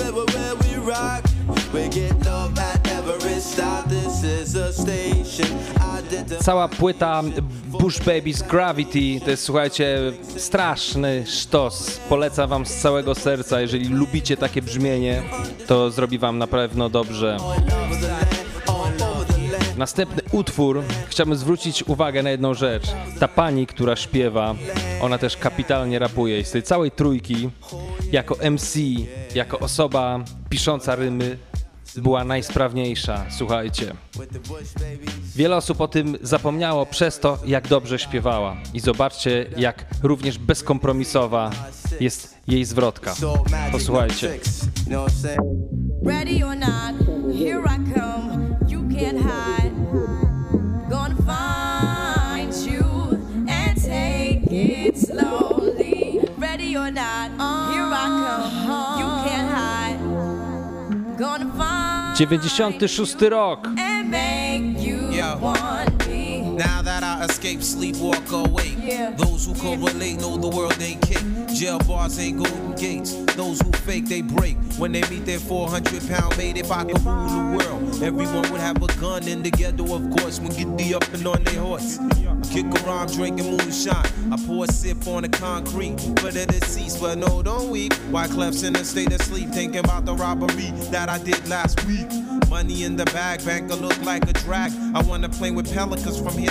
everywhere we rock. We get love at every stop. This is a station. Cała płyta Bush Babees Gravity to jest, słuchajcie, straszny sztos. Polecam wam z całego serca. Jeżeli lubicie takie brzmienie, to zrobi wam na pewno dobrze. Następny utwór, chciałbym zwrócić uwagę na jedną rzecz. Ta pani, która śpiewa, ona też kapitalnie rapuje i z tej całej trójki, jako M C, jako osoba pisząca rymy, była najsprawniejsza, słuchajcie. Wiele osób o tym zapomniało przez to, jak dobrze śpiewała. I zobaczcie, jak również bezkompromisowa jest jej zwrotka. Posłuchajcie. Ready or not, here I come, you can't hide. Gonna find you and take it slowly. Ready or not, here I come, you can't hide. Gonna find you and make you want me. Now that I escape, sleep, walk away. Those who correlate know the world ain't kick. Jail bars ain't golden gates. Those who fake, they break. When they meet their four hundred pound mate, if I could rule the world, everyone would have a gun in the ghetto, of course. When get D up and on their horse. Kick around, drinking moonshine. I pour a sip on the concrete for the deceased, but no, don't weep. Wyclef's in a state of sleep, thinking about the robbery that I did last week. Money in the bag, banker look like a drag. I wanna play with pelicans from here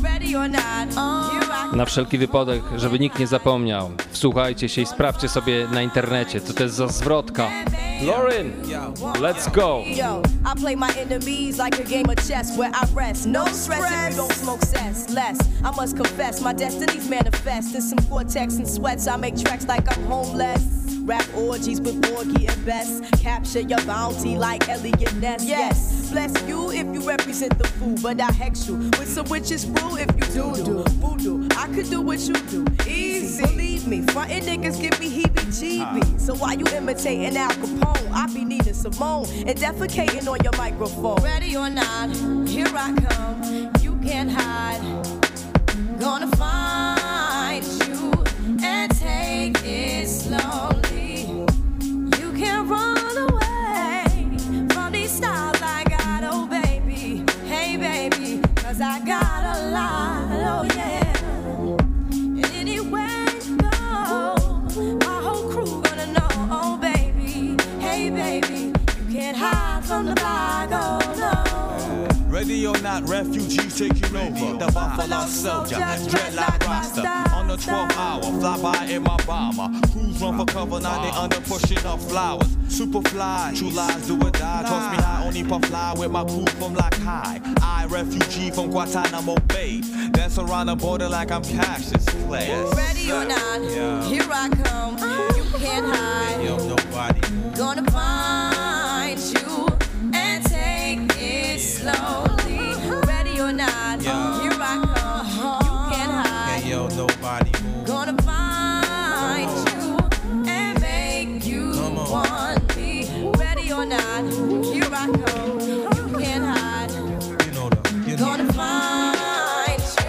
Ready or not, here I come. Na wszelki wypadek, żeby nikt nie zapomniał, wsłuchajcie się i sprawdźcie sobie na internecie, co to jest za zwrotka. Lauren, let's go. Yo, I play my enemies like a game of chess where I rest. No stress if you don't smoke cess. Less, I must confess, my destinies manifest. In some cortex and sweats, I make tracks like I'm homeless. Rap orgies with Borgie and Best. Capture your bounty like Elliot Ness. Yes, bless you if you represent the fool, but I hex you with some witches brew if you do do voodoo. I could do what you do, easy. Believe me, frontin' niggas give me heebie-jeebie. So why you imitating Al Capone? I be needing Simone and defecating on your microphone. Ready or not, here I come. You can't hide. Gonna find you and take it slow. I got a lot, oh yeah. And anywhere you go, my whole crew gonna know, oh baby. Hey baby, you can't hide from the block, oh no. Ready or not, refugees taking over. The Buffalo Soldier, dreadlock roster. On the twelve hour, fly by in my bomber. Crews run for cover, now they under pushing up flowers. Superfly, true lies do or die. Toss me high, only puff fly with my crew from like high. I, refugee from Guantanamo Bay. Dance around the border like I'm Cassius Clay. Ready or not, yeah. Here I come. You can't hide. Yo, nobody. Gonna find you and take it slowly. Ready or not, yeah. Here I come. You can't hide. Hey, yo, nobody. Gonna find you and make you one. Here I come, you can't hide. You know that. You gonna find you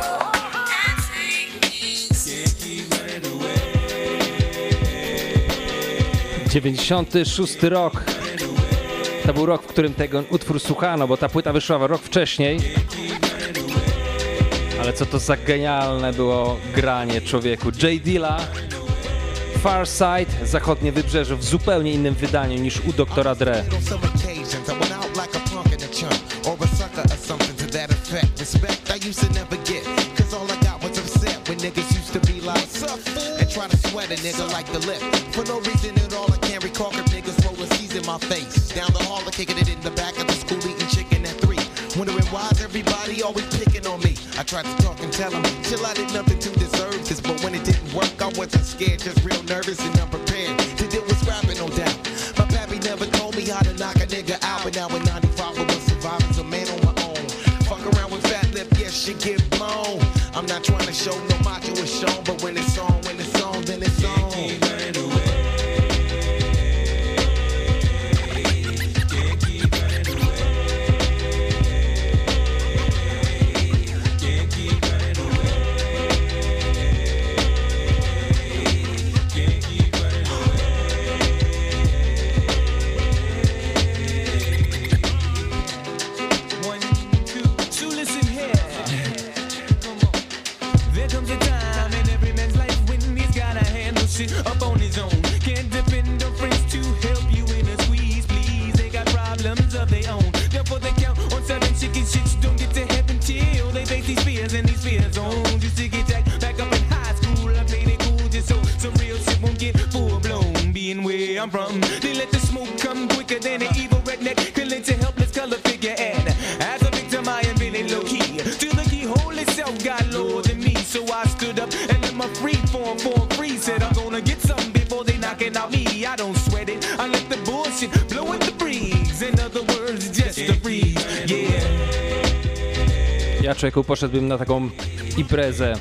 and take it. dziewięćdziesiąty szósty rok. To był rok, w którym tego utwór słuchano, bo ta płyta wyszła rok wcześniej. Ale co to za genialne było granie, człowieku. Jay Dilla, Far Side, Zachodnie Wybrzeże w zupełnie innym wydaniu niż u doktora Dre. Wondering why's everybody always picking on me. I tried to talk and tell them, chill, I did nothing to deserve this. But when it didn't work, I wasn't scared, just real nervous and unprepared to deal with rapping, no doubt. My pappy never told me how to knock a nigga out. But now in ninety-five, I was surviving, a man on my own. Fuck around with fat lip, yes, shit get blown. I'm not trying to show no module is shown. But when it's on, when it's on, then it's on. I'm from. They let the smoke come quicker than an evil redneck, killing to helpless color figure. And as a victim, I am really low key. Till the keyhole itself got lower than me, so I stood up and in my free form for free said I'm gonna get something before they knocking out me. I don't sweat it, I let the bullshit blow in the breeze. In other words, just a breeze. Yeah. Ja, człowieku, poszedłbym na taką imprezę.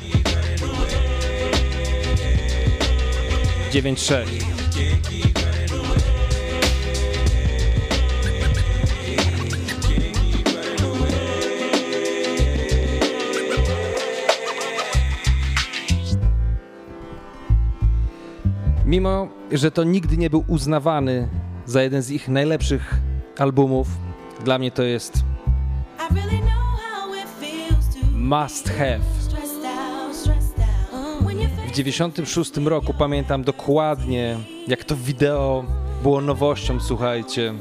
dziewięć sześć. Mimo że to nigdy nie był uznawany za jeden z ich najlepszych albumów, dla mnie to jest must have. W dziewięćdziesiątym szóstym roku pamiętam dokładnie, jak to wideo było nowością, słuchajcie.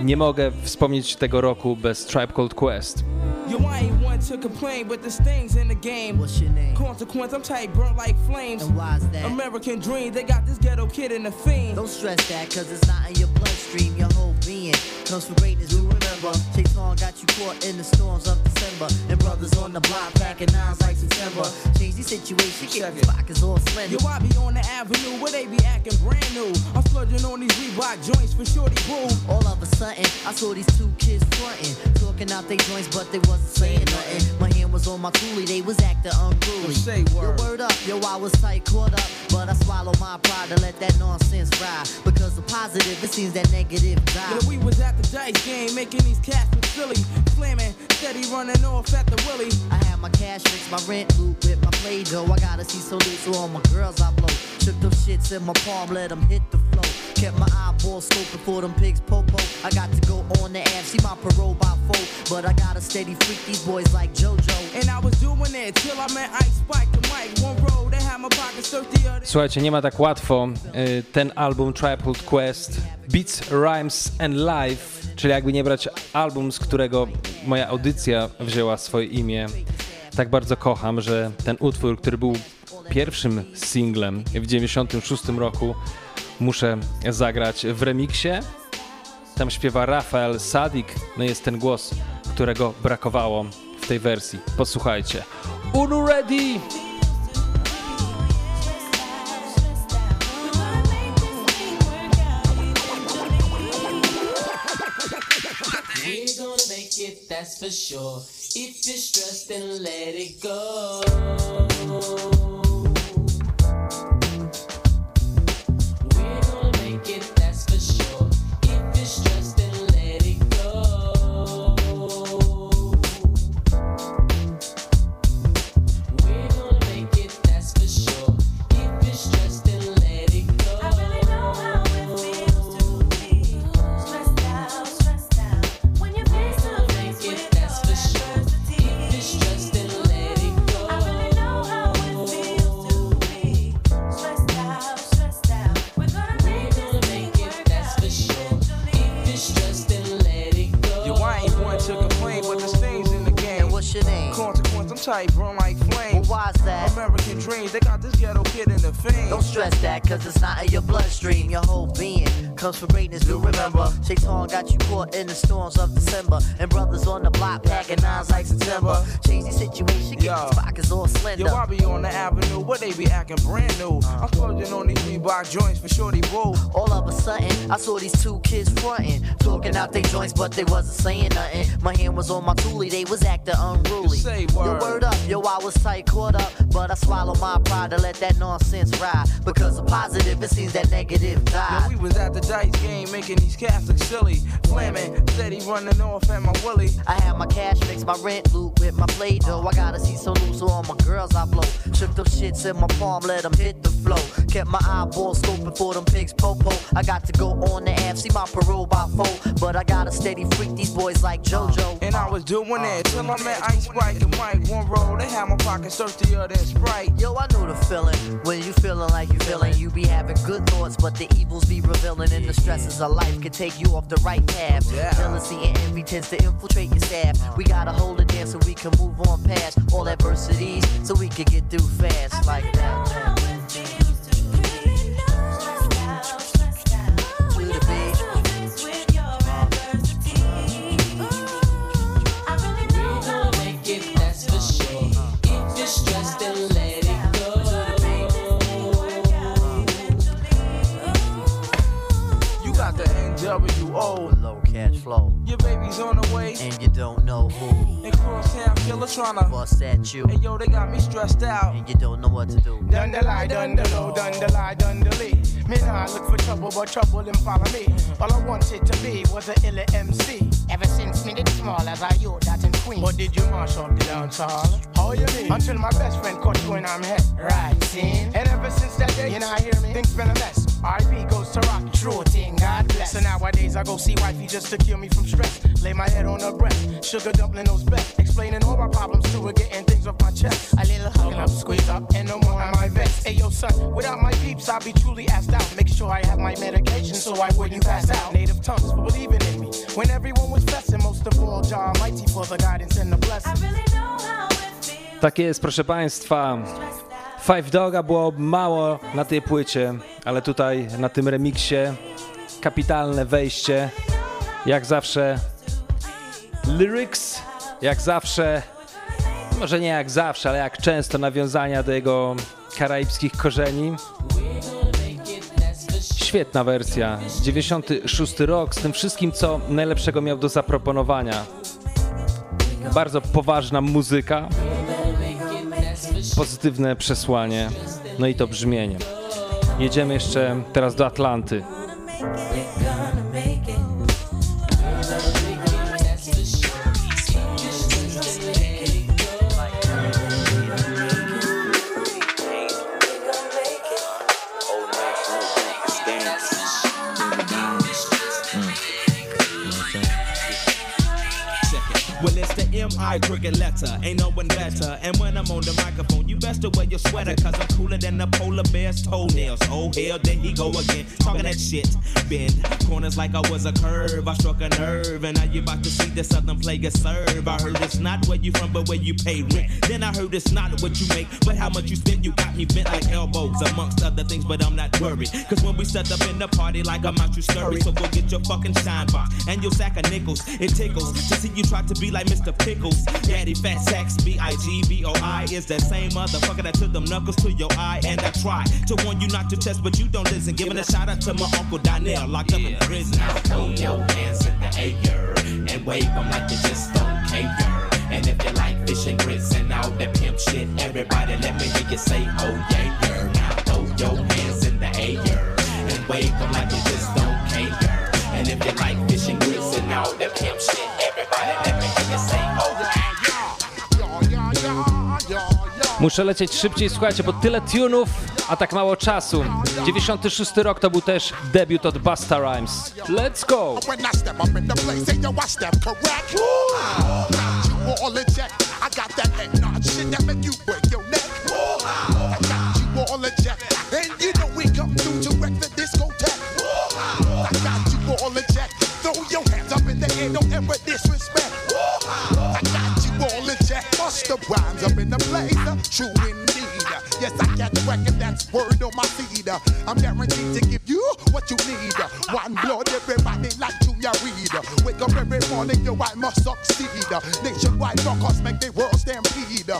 Nie mogę wspomnieć tego roku bez Tribe Called Quest. Yo, I ain't one to complain, but there's things in the game. What's your name? Consequence, I'm tight, burnt like flames. And why's that? American dream, they got this ghetto kid in the fiend. Don't stress that, cause it's not in your bloodstream. Your whole being comes from greatness, we remember. Chase Long got you caught in the storms of December. And brothers on the block packing nines like September. Change the situation, get the block is all slender. Yo, I be on the avenue where they be acting brand new. I'm flooding on these Reebok joints for shorty boo. All of a sudden, I saw these two kids fronting, talking out they joints, but they wasn't saying nothing. My hand was on my coolie, they was acting unruly. Say word. Yo, word up, yo, I was tight, caught up, but I swallowed my pride to let that nonsense ride, because the positive, it seems that negative die. Yeah, we was at the dice game, making these cats look silly, slamming, steady running off at the willy. I had my cash mix, my rent loop with my Play-Doh. I gotta see so little, so all my girls I blow. Took them shits in my palm, let them hit the flow. Kept my eyeballs scoping for them pigs, popo. I got to go on the app, see my parole by four, but I got a steady freak these boys like JoJo. And I was doing it till I met Ice Spike and Mike. One road, they had my pockets thirty. Słuchajcie, nie ma tak łatwo. Ten album Tribe Called Quest, Beats, Rhymes and Life, czyli jakby nie brać album, z którego moja audycja wzięła swoje imię. Tak bardzo kocham, że ten utwór, który był pierwszym singlem w dziewięćdziesiątym szóstym roku, muszę zagrać w remiksie. Tam śpiewa Rafael Sadik. No jest ten głos, którego brakowało w tej wersji. Posłuchajcie. Unu ready! We're gonna make it, that's for sure. If you're stressed, then let it go. Cause it's not in your bloodstream, your whole being comes from greatness, you remember. Chase Long got you caught in the storms of December. And brothers on the block packing nines like September. Change the situation, get these pockets all slender. Yo, I be on the avenue where they be acting brand new. I'm flooding on these Reebok joints for shorty boo. All of a sudden, I saw these two kids fronting, talking out they joints, but they wasn't saying nothing. My hand was on my toolie, they was acting unruly. Say word. Yo, word up, yo, I was tight, caught up, but I swallowed my pride to let that nonsense ride, because the positive, it seems that negative died. Yo, we was at the dice game, making these cats look silly, flaming, steady running off at my willy. I had my cash mix, my rent loot with my Play-Doh. I gotta see so loose, so all my girls I blow. Shook them shits in my palm, let them hit the flow. Kept my eyeballs scoping for them pigs, popo. I got to go on the app, see my parole by four, but I got a steady freak, these boys like JoJo. And I was doing it till I met Ice Spike and Mike. One roll, they had my pockets, so thirsty or that Sprite. Yo, I know the feeling. When you feeling like you feeling, you be having good thoughts, but the evils be revealing, and the stresses of life can take you off the right path. Yeah. Jealousy and envy tends to infiltrate your staff. We gotta hold it down so we can move on past all adversities, so we can get through fast like that. Low cash flow. Your baby's on the way, and you don't know who. And crosstown killer tryna bust at you. And yo, they got me stressed out, and you don't know what to do. Dun the lie, dun the low, dun the lie, dun the lee. Men I look for trouble, but trouble didn't follow me. All I wanted to be was an illa M C. Ever since me did small as I yo that in Queens. But did you march up the dancehall? How you mean? Until my best friend caught you and I'm head. Right, seen. And ever since that day, you know I hear me. Things been a mess. R I P goes to rock, true thing, God bless. So nowadays I go see wifey just to cure me from stress. Lay my head on her breast, sugar dumpling knows best. Explaining all my problems to her, getting things off my chest. A little hug and up, squeeze up, and no more on my vest. Ayo son, without my peeps I'll be truly asked out. Make sure I have my medication so I wouldn't pass out. Native tongues for believing in me, when everyone was blessing. Most of all, Jah Almighty for the guidance and the blessing. Tak jest, proszę Państwa. Five Doga było mało na tej płycie, ale tutaj na tym remiksie kapitalne wejście, jak zawsze lyrics, jak zawsze, może nie jak zawsze, ale jak często nawiązania do jego karaibskich korzeni. Świetna wersja, dziewięćdziesiąty szósty rok, z tym wszystkim co najlepszego miał do zaproponowania. Bardzo poważna muzyka. Pozytywne przesłanie, no i to brzmienie. Jedziemy jeszcze teraz do Atlanty. I cricket letter, ain't no one better. And when I'm on the microphone, you best to wear your sweater, cause I'm cooler than the polar bear's toenails. Oh hell, there he go again, talking that shit. Bend corners like I was a curve. I struck a nerve, and now you about to see the southern player serve. I heard it's not where you from, but where you pay rent. Then I heard it's not what you make, but how much you spend. You got me bent like elbows, amongst other things, but I'm not worried, cause when we set up in the party, like I'm out you scurry. So go get your fucking shine box, and your sack of nickels. It tickles to see you try to be like Mister Pickles. Daddy Fat Sacks, B I G B O I is that same motherfucker that took them knuckles to your eye. And I try to warn you not to test, but you don't listen. Giving a shout out to my Uncle Donnell, locked up in prison. Now throw your hands in the air and wave them like you just don't care. And if you like fish and grits and all that pimp shit, everybody let me hear you say, oh yeah, girl. Now throw your hands in the air and wave them like you just don't care. And if you like fish and grits and all that pimp shit, everybody let me hear you say, oh yeah. Muszę lecieć szybciej, słuchajcie, bo tyle tunów, a tak mało czasu. dziewięćdziesiąty szósty rok to był też debiut od Busta Rhymes. Let's go! The rhymes up in the blazer, true indeed. Yes, I got record, that's word on my feed. I'm guaranteed to give you what you need. One blood, everybody like Junior Reed. Wake up every morning, yo, I must succeed. Nationwide knockouts make the world stampede.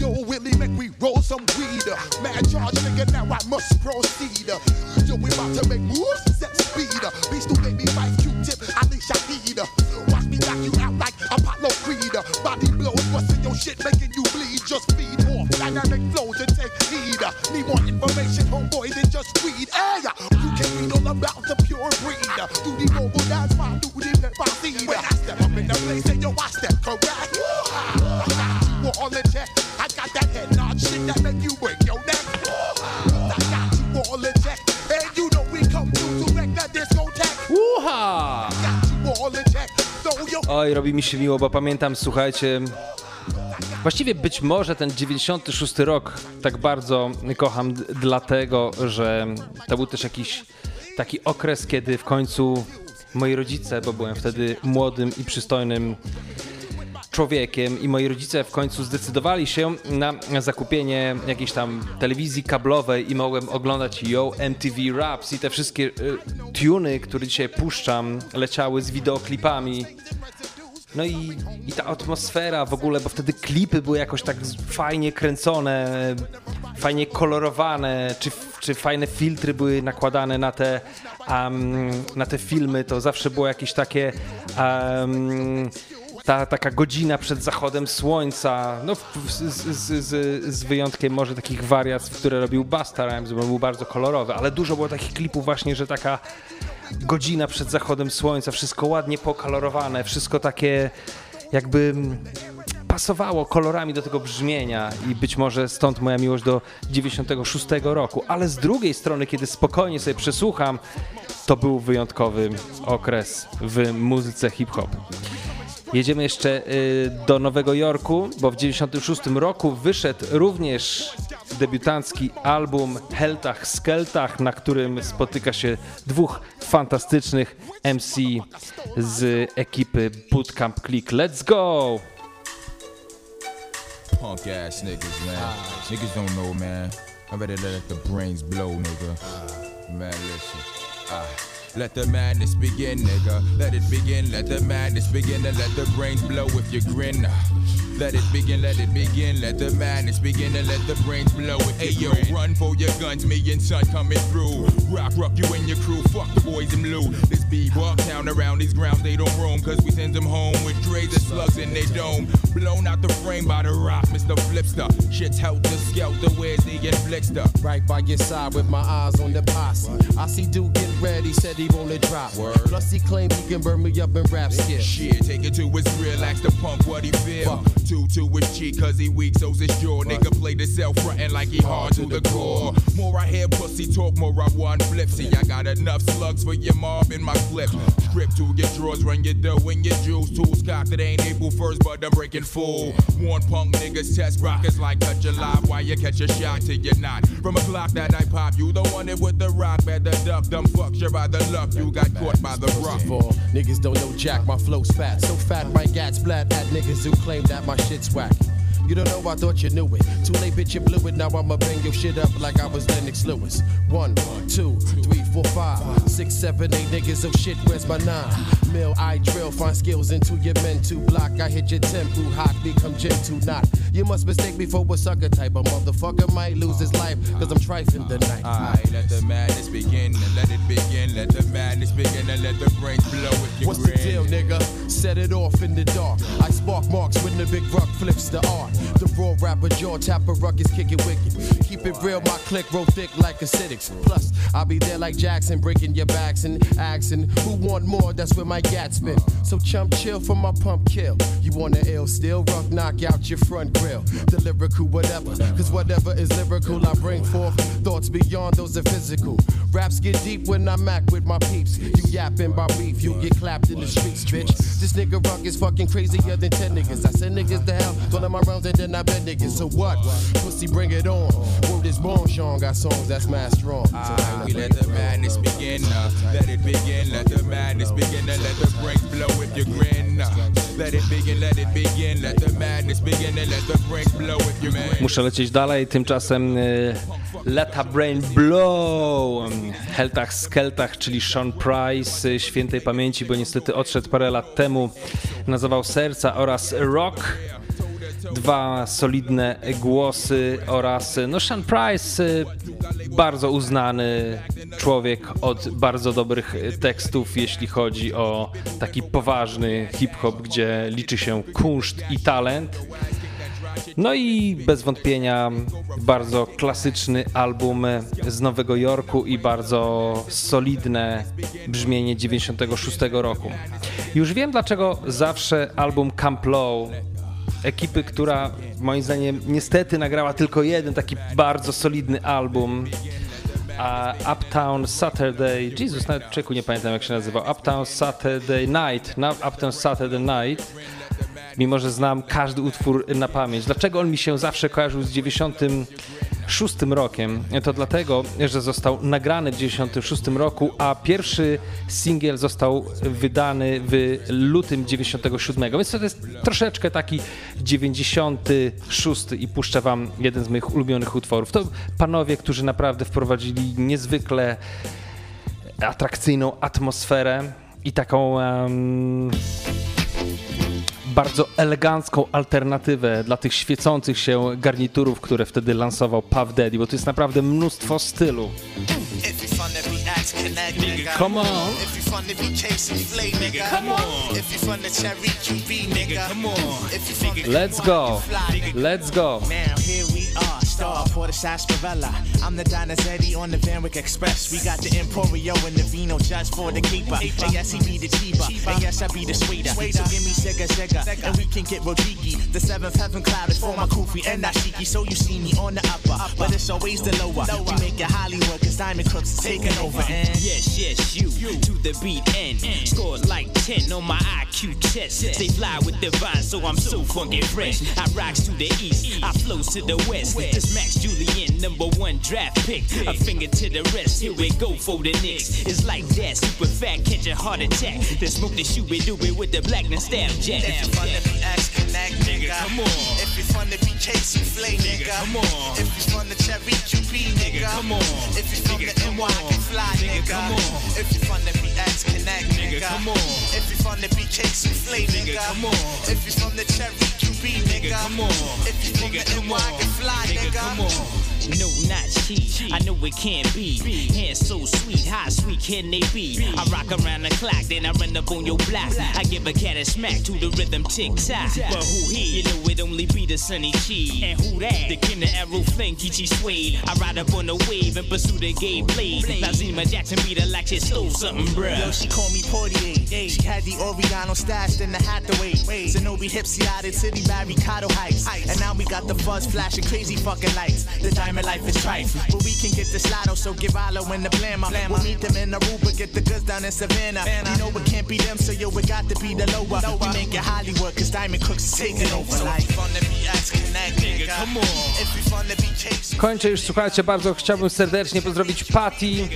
Yo, Willie, make we roll some weed. Man, charge nigga, now I must proceed. Yo, we about to make moves, set speed. Beast who made me fight Q-tip, Ali Shaheed. Watch me knock you out like Apollo Creed. Body blows, what's in your shit? Making you bleed, just feed off dynamic flows and take heed. Need more information, homeboy, than just weed. Hey, you can read all about the pure breed. Do the noble, that's my duty, that I feed. When I step up in the place, and yo, I step correct. I got you all in check. I got that head nod shit that make you break your neck. I got you all in check, and you know we come through to wreck that discotheque. Woo-ha! I got you all in check. Oj, robi mi się miło, bo pamiętam, słuchajcie. Właściwie być może ten dziewięćdziesiąty szósty rok tak bardzo kocham d- dlatego, że to był też jakiś taki okres, kiedy w końcu moi rodzice, bo byłem wtedy młodym i przystojnym człowiekiem i moi rodzice w końcu zdecydowali się na zakupienie jakiejś tam telewizji kablowej i mogłem oglądać Yo! M T V Raps i te wszystkie y, tuny, które dzisiaj puszczam, leciały z wideoklipami. No i, i ta atmosfera w ogóle, bo wtedy klipy były jakoś tak fajnie kręcone, fajnie kolorowane, czy, czy fajne filtry były nakładane na te, um, na te filmy, to zawsze było jakieś takie... Um, Ta taka godzina przed zachodem słońca, no z, z, z, z wyjątkiem może takich wariactw, które robił Busta Rhymes, bo był bardzo kolorowy, ale dużo było takich klipów właśnie, że taka godzina przed zachodem słońca, wszystko ładnie pokolorowane, wszystko takie jakby pasowało kolorami do tego brzmienia i być może stąd moja miłość do dziewięćdziesiątego szóstego roku, ale z drugiej strony, kiedy spokojnie sobie przesłucham, to był wyjątkowy okres w muzyce hip-hop. Jedziemy jeszcze do Nowego Jorku, bo w dziewięćdziesiątym szóstym roku wyszedł również debiutancki album Heltah Skeltah, na którym spotyka się dwóch fantastycznych M C z ekipy Bootcamp Click. Let's go! Punk ass niggas, man. Niggas don't know, man. I better let the brains blow, nigga. Man, listen. Ah. Let the madness begin, nigga. Let it begin, let the madness begin, and let the brains blow if you grin. Let it begin, let it begin, let the madness begin, and let the brains blow if you grin. Ayo, run for your guns, me and son coming through. Rock, rock, you and your crew, fuck the boys in blue. This B-walk town around these grounds, they don't roam, cause we send them home with trays of slugs in their dome. Blown out the frame by the rock, Mister Flipster. Shit's Heltah Skeltah, where's the inflictor? Right by your side with my eyes on the posse. I see Duke get ready, said he won't let drop. Word. Plus he claimed he can burn me up in rap skip. Shit, take it to his real, ask the punk what he feel. Fuck. Two to his cheek, cause he weak, so's his jaw. What? Nigga play the cell frontin' like he hard to the core. More I hear pussy talk, more I want flipsy. I got enough slugs for your mob in my flip. Strip to your drawers, run your dough and your juice. Tools cocked, it ain't April first, but I'm breaking full. Warn punk niggas, test rockets like cut your live. Why you catch a shot till you're not? From a block that I pop, you the one that with the rock. Better duck, dumb fuck, you're by the luck. You got caught by the rock. Niggas don't know jack, my flow's fat. So fat, my gats splat at niggas who claim that my shit's whack. You don't know, I thought you knew it. Too late, bitch, you blew it. Now I'ma bang your shit up like I was Lennox Lewis. One, two, three, four, five, six, seven, eight niggas. Oh shit, where's my nine? Mill, I drill, find skills into your men to block. I hit your tempo hot, become gentle, not. You must mistake me for a sucker type. A motherfucker might lose his life, cause I'm trifling the night. Alright, let the madness begin and let it begin. Let the madness begin and let the brains blow if you What's grin. The deal, nigga? Set it off in the dark. I spark marks when the big rock flips the art. The raw rapper, jaw tapper, ruckus, kick it wicked. Keep it real, my click roll thick like acidics. Plus, I'll be there like Jackson, breaking your backs and axing. Who want more? That's where my gats been. So chump chill for my pump kill. You want the ill still? Rock knock out your front grill. The lyrical whatever, cause whatever is lyrical. I bring forth thoughts beyond those of physical. Raps get deep when I'm act with my peeps. You yapping by beef, you get clapped in the streets, bitch. This nigga rock is fucking crazier than ten niggas. I send niggas to hell, one of my rounds and then I bet niggas, so what? Pussy, bring it on. Word is born, Sean got songs that's mad strong. Ah, we let the madness begin, uh, let it begin, let the madness begin, and let the brains blow if you grin. Uh, let it begin, let it begin, let the madness begin, and let the brains blow if you grin. Muszę lecieć dalej, tymczasem y, Let the Brain Blow. Heltah Skeltah, czyli Sean Price, świętej pamięci, bo niestety odszedł parę lat temu, nazywał Serca oraz Rock. Dwa solidne głosy oraz no Sean Price, bardzo uznany człowiek od bardzo dobrych tekstów, jeśli chodzi o taki poważny hip-hop, gdzie liczy się kunszt i talent. No i bez wątpienia bardzo klasyczny album z Nowego Jorku i bardzo solidne brzmienie dziewięćdziesiątego szóstego roku. Już wiem, dlaczego zawsze album Camp Lo ekipy, która moim zdaniem niestety nagrała tylko jeden taki bardzo solidny album, a Uptown Saturday, Jezus, nawet czeku nie pamiętam jak się nazywał, Uptown Saturday Night, na Uptown Saturday Night mimo że znam każdy utwór na pamięć. Dlaczego on mi się zawsze kojarzył z dziewięćdziesiątym szóstym rokiem? To dlatego, że został nagrany w dziewięćdziesiątym szóstym roku, a pierwszy singiel został wydany w lutym dziewięćdziesiątego siódmego. Więc to jest troszeczkę taki dziewięćdziesiąty szósty i puszczę wam jeden z moich ulubionych utworów. To panowie, którzy naprawdę wprowadzili niezwykle atrakcyjną atmosferę i taką um, bardzo elegancką alternatywę dla tych świecących się garniturów, które wtedy lansował Puff Daddy, bo tu jest naprawdę mnóstwo stylu. Come on. If you fun to be chasing flame, nigga. Come on. If you fun to cherry Q B, nigga. Come on. If you fun to let's go. Let's go. Now here we are, star for the sarsaparilla. I'm the Donizetti on the Vanwick Express. We got the Emporio and the Vino just for the keeper. And yes, he be the cheaper. And yes, I be the sweeter. So give me Sega Sega, and we can get Rodiki. The seventh heaven cloud is for my Kofi and Nashiki. So you see me on the upper, but it's always the lower. We make it Hollywood, cause Diamond Crooks is taking over. Yes, yes, you, you to the beat and mm. score like ten on my I Q test. Yes. They fly with the vibe, so I'm so funky fresh. I rocks to the east, east. I flows to the west. west. This Max Julian, number one draft pick. Big. A finger to the rest, here we go for the Knicks. It's like that, super fat, catch a heart attack. Then smoke the shoe, we do it with the blackness stab jack. If you fun to be ass connect, nigga, come on. If you fun to be chasing flay, nigga, come on. If you fun to cherry Q B, nigga, come on. If you fun to N Y, I can fly, nigga. Come on. If you fun to be ass connect, nigga, come on. If you fun to be chasing flay, nigga, come on. If you from the cherry Q B, nigga, come on. If you from the N Y, I can fly, nigga, come on. No, not she. I know it can't be. Hands so sweet, how sweet can they be? I rock around the clock, then I run up on your block. I give a cat a smack to the rhythm tick-tock. But who he? You know it only be the Sunny G. And who that? The kin of arrow fling, Geechee Suede. I ride up on the wave and pursue the gay blade. Now Zima Jackson beat her like she stole something, bruh. Yo, she called me Portier. She had the Oregano stashed in the Hathaway. Zenobi Hipsy out in City by Ricardo Heights. And now we got the fuzz flashing crazy fucking lights. The diamond life is trife, but we can get the lotto, so give Alo in the blammer. We'll meet them in Aruba, get the goods down in Savannah. You know it can't be them, so yo, it got to be the lower. We make it Hollywood, cause Diamond Cooks is taking over. So if you fun to be ass connect, nigga, come on. If you fun to be chasing. Kończę już, słuchajcie, bardzo chciałbym serdecznie pozdrowić Patti,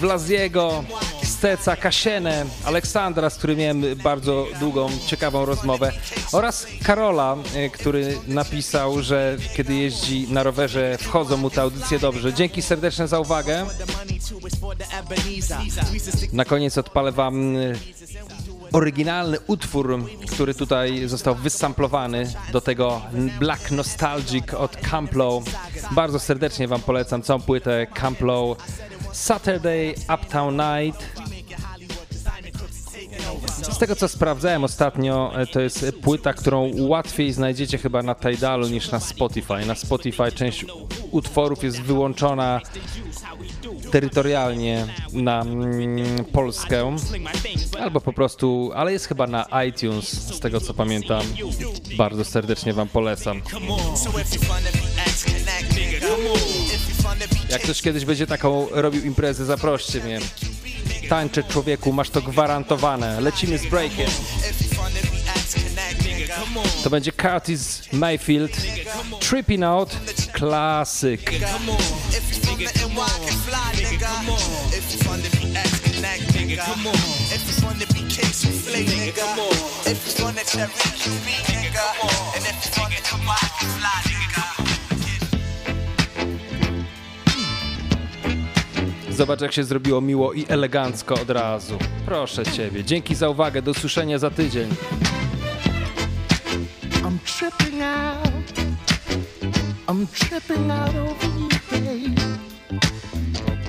Vlaziego, Steca, Kasienę, Aleksandra, z którym miałem bardzo długą, ciekawą rozmowę, oraz Karola, który napisał, że kiedy jeździ na rowerze, wchodzi mu te audycje dobrze. Dzięki serdeczne za uwagę. Na koniec odpalę wam oryginalny utwór, który tutaj został wysamplowany do tego Black Nostalgic od Camp Lo. Bardzo serdecznie wam polecam całą płytę Camp Lo. Saturday Uptown Night. Z tego, co sprawdzałem ostatnio, to jest płyta, którą łatwiej znajdziecie chyba na Tidalu niż na Spotify. Na Spotify część utworów jest wyłączona terytorialnie na mm, Polskę, albo po prostu, ale jest chyba na iTunes, z tego co pamiętam. Bardzo serdecznie wam polecam. Jak ktoś kiedyś będzie taką robił imprezę, zaproście mnie. Tańczę, człowieku, masz to gwarantowane. Lecimy z breakiem. To będzie Curtis Mayfield, Trippin' Out, klasyk. Zobacz, jak się zrobiło miło i elegancko od razu. Proszę ciebie. Dzięki za uwagę. Do usłyszenia za tydzień. I'm tripping out. I'm tripping out over you, babe.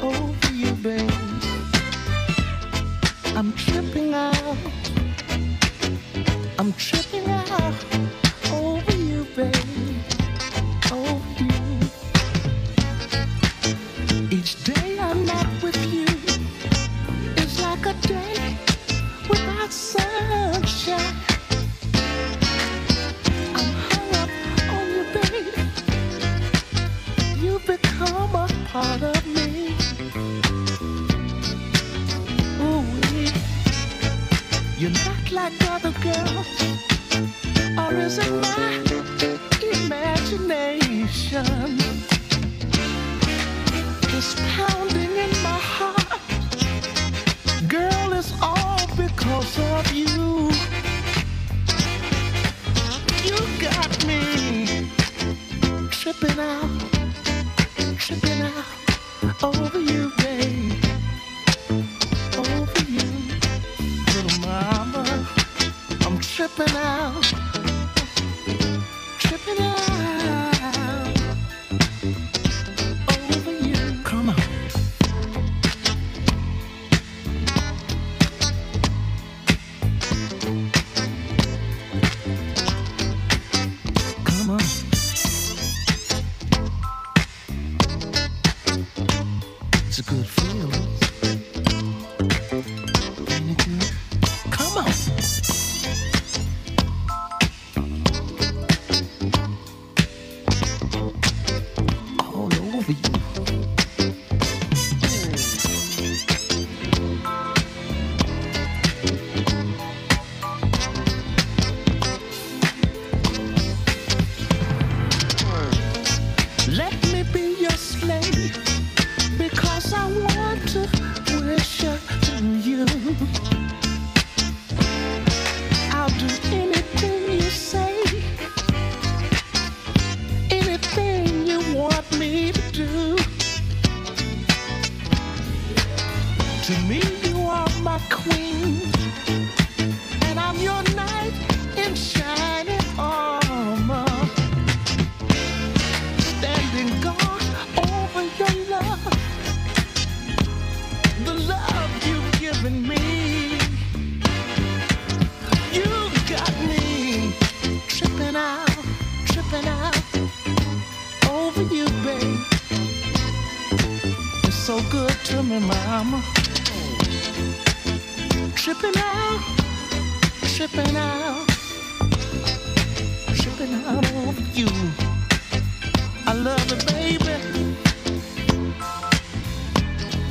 Over you, babe. I'm tripping out. I'm tripping out over you, babe. Over you. Each day I'm not with you. It's like a day without sunshine. I'm hung up on you, baby. You become a part of me. Ooh, yeah. You're not like other girls. imprison my imagination. It's pounding in my heart. Girl, it's all because of you. You got me tripping out, tripping out over you, babe. Over you, little mama. I'm tripping out, tripping out over you. Come on.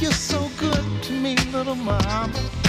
You're so good to me, little mama.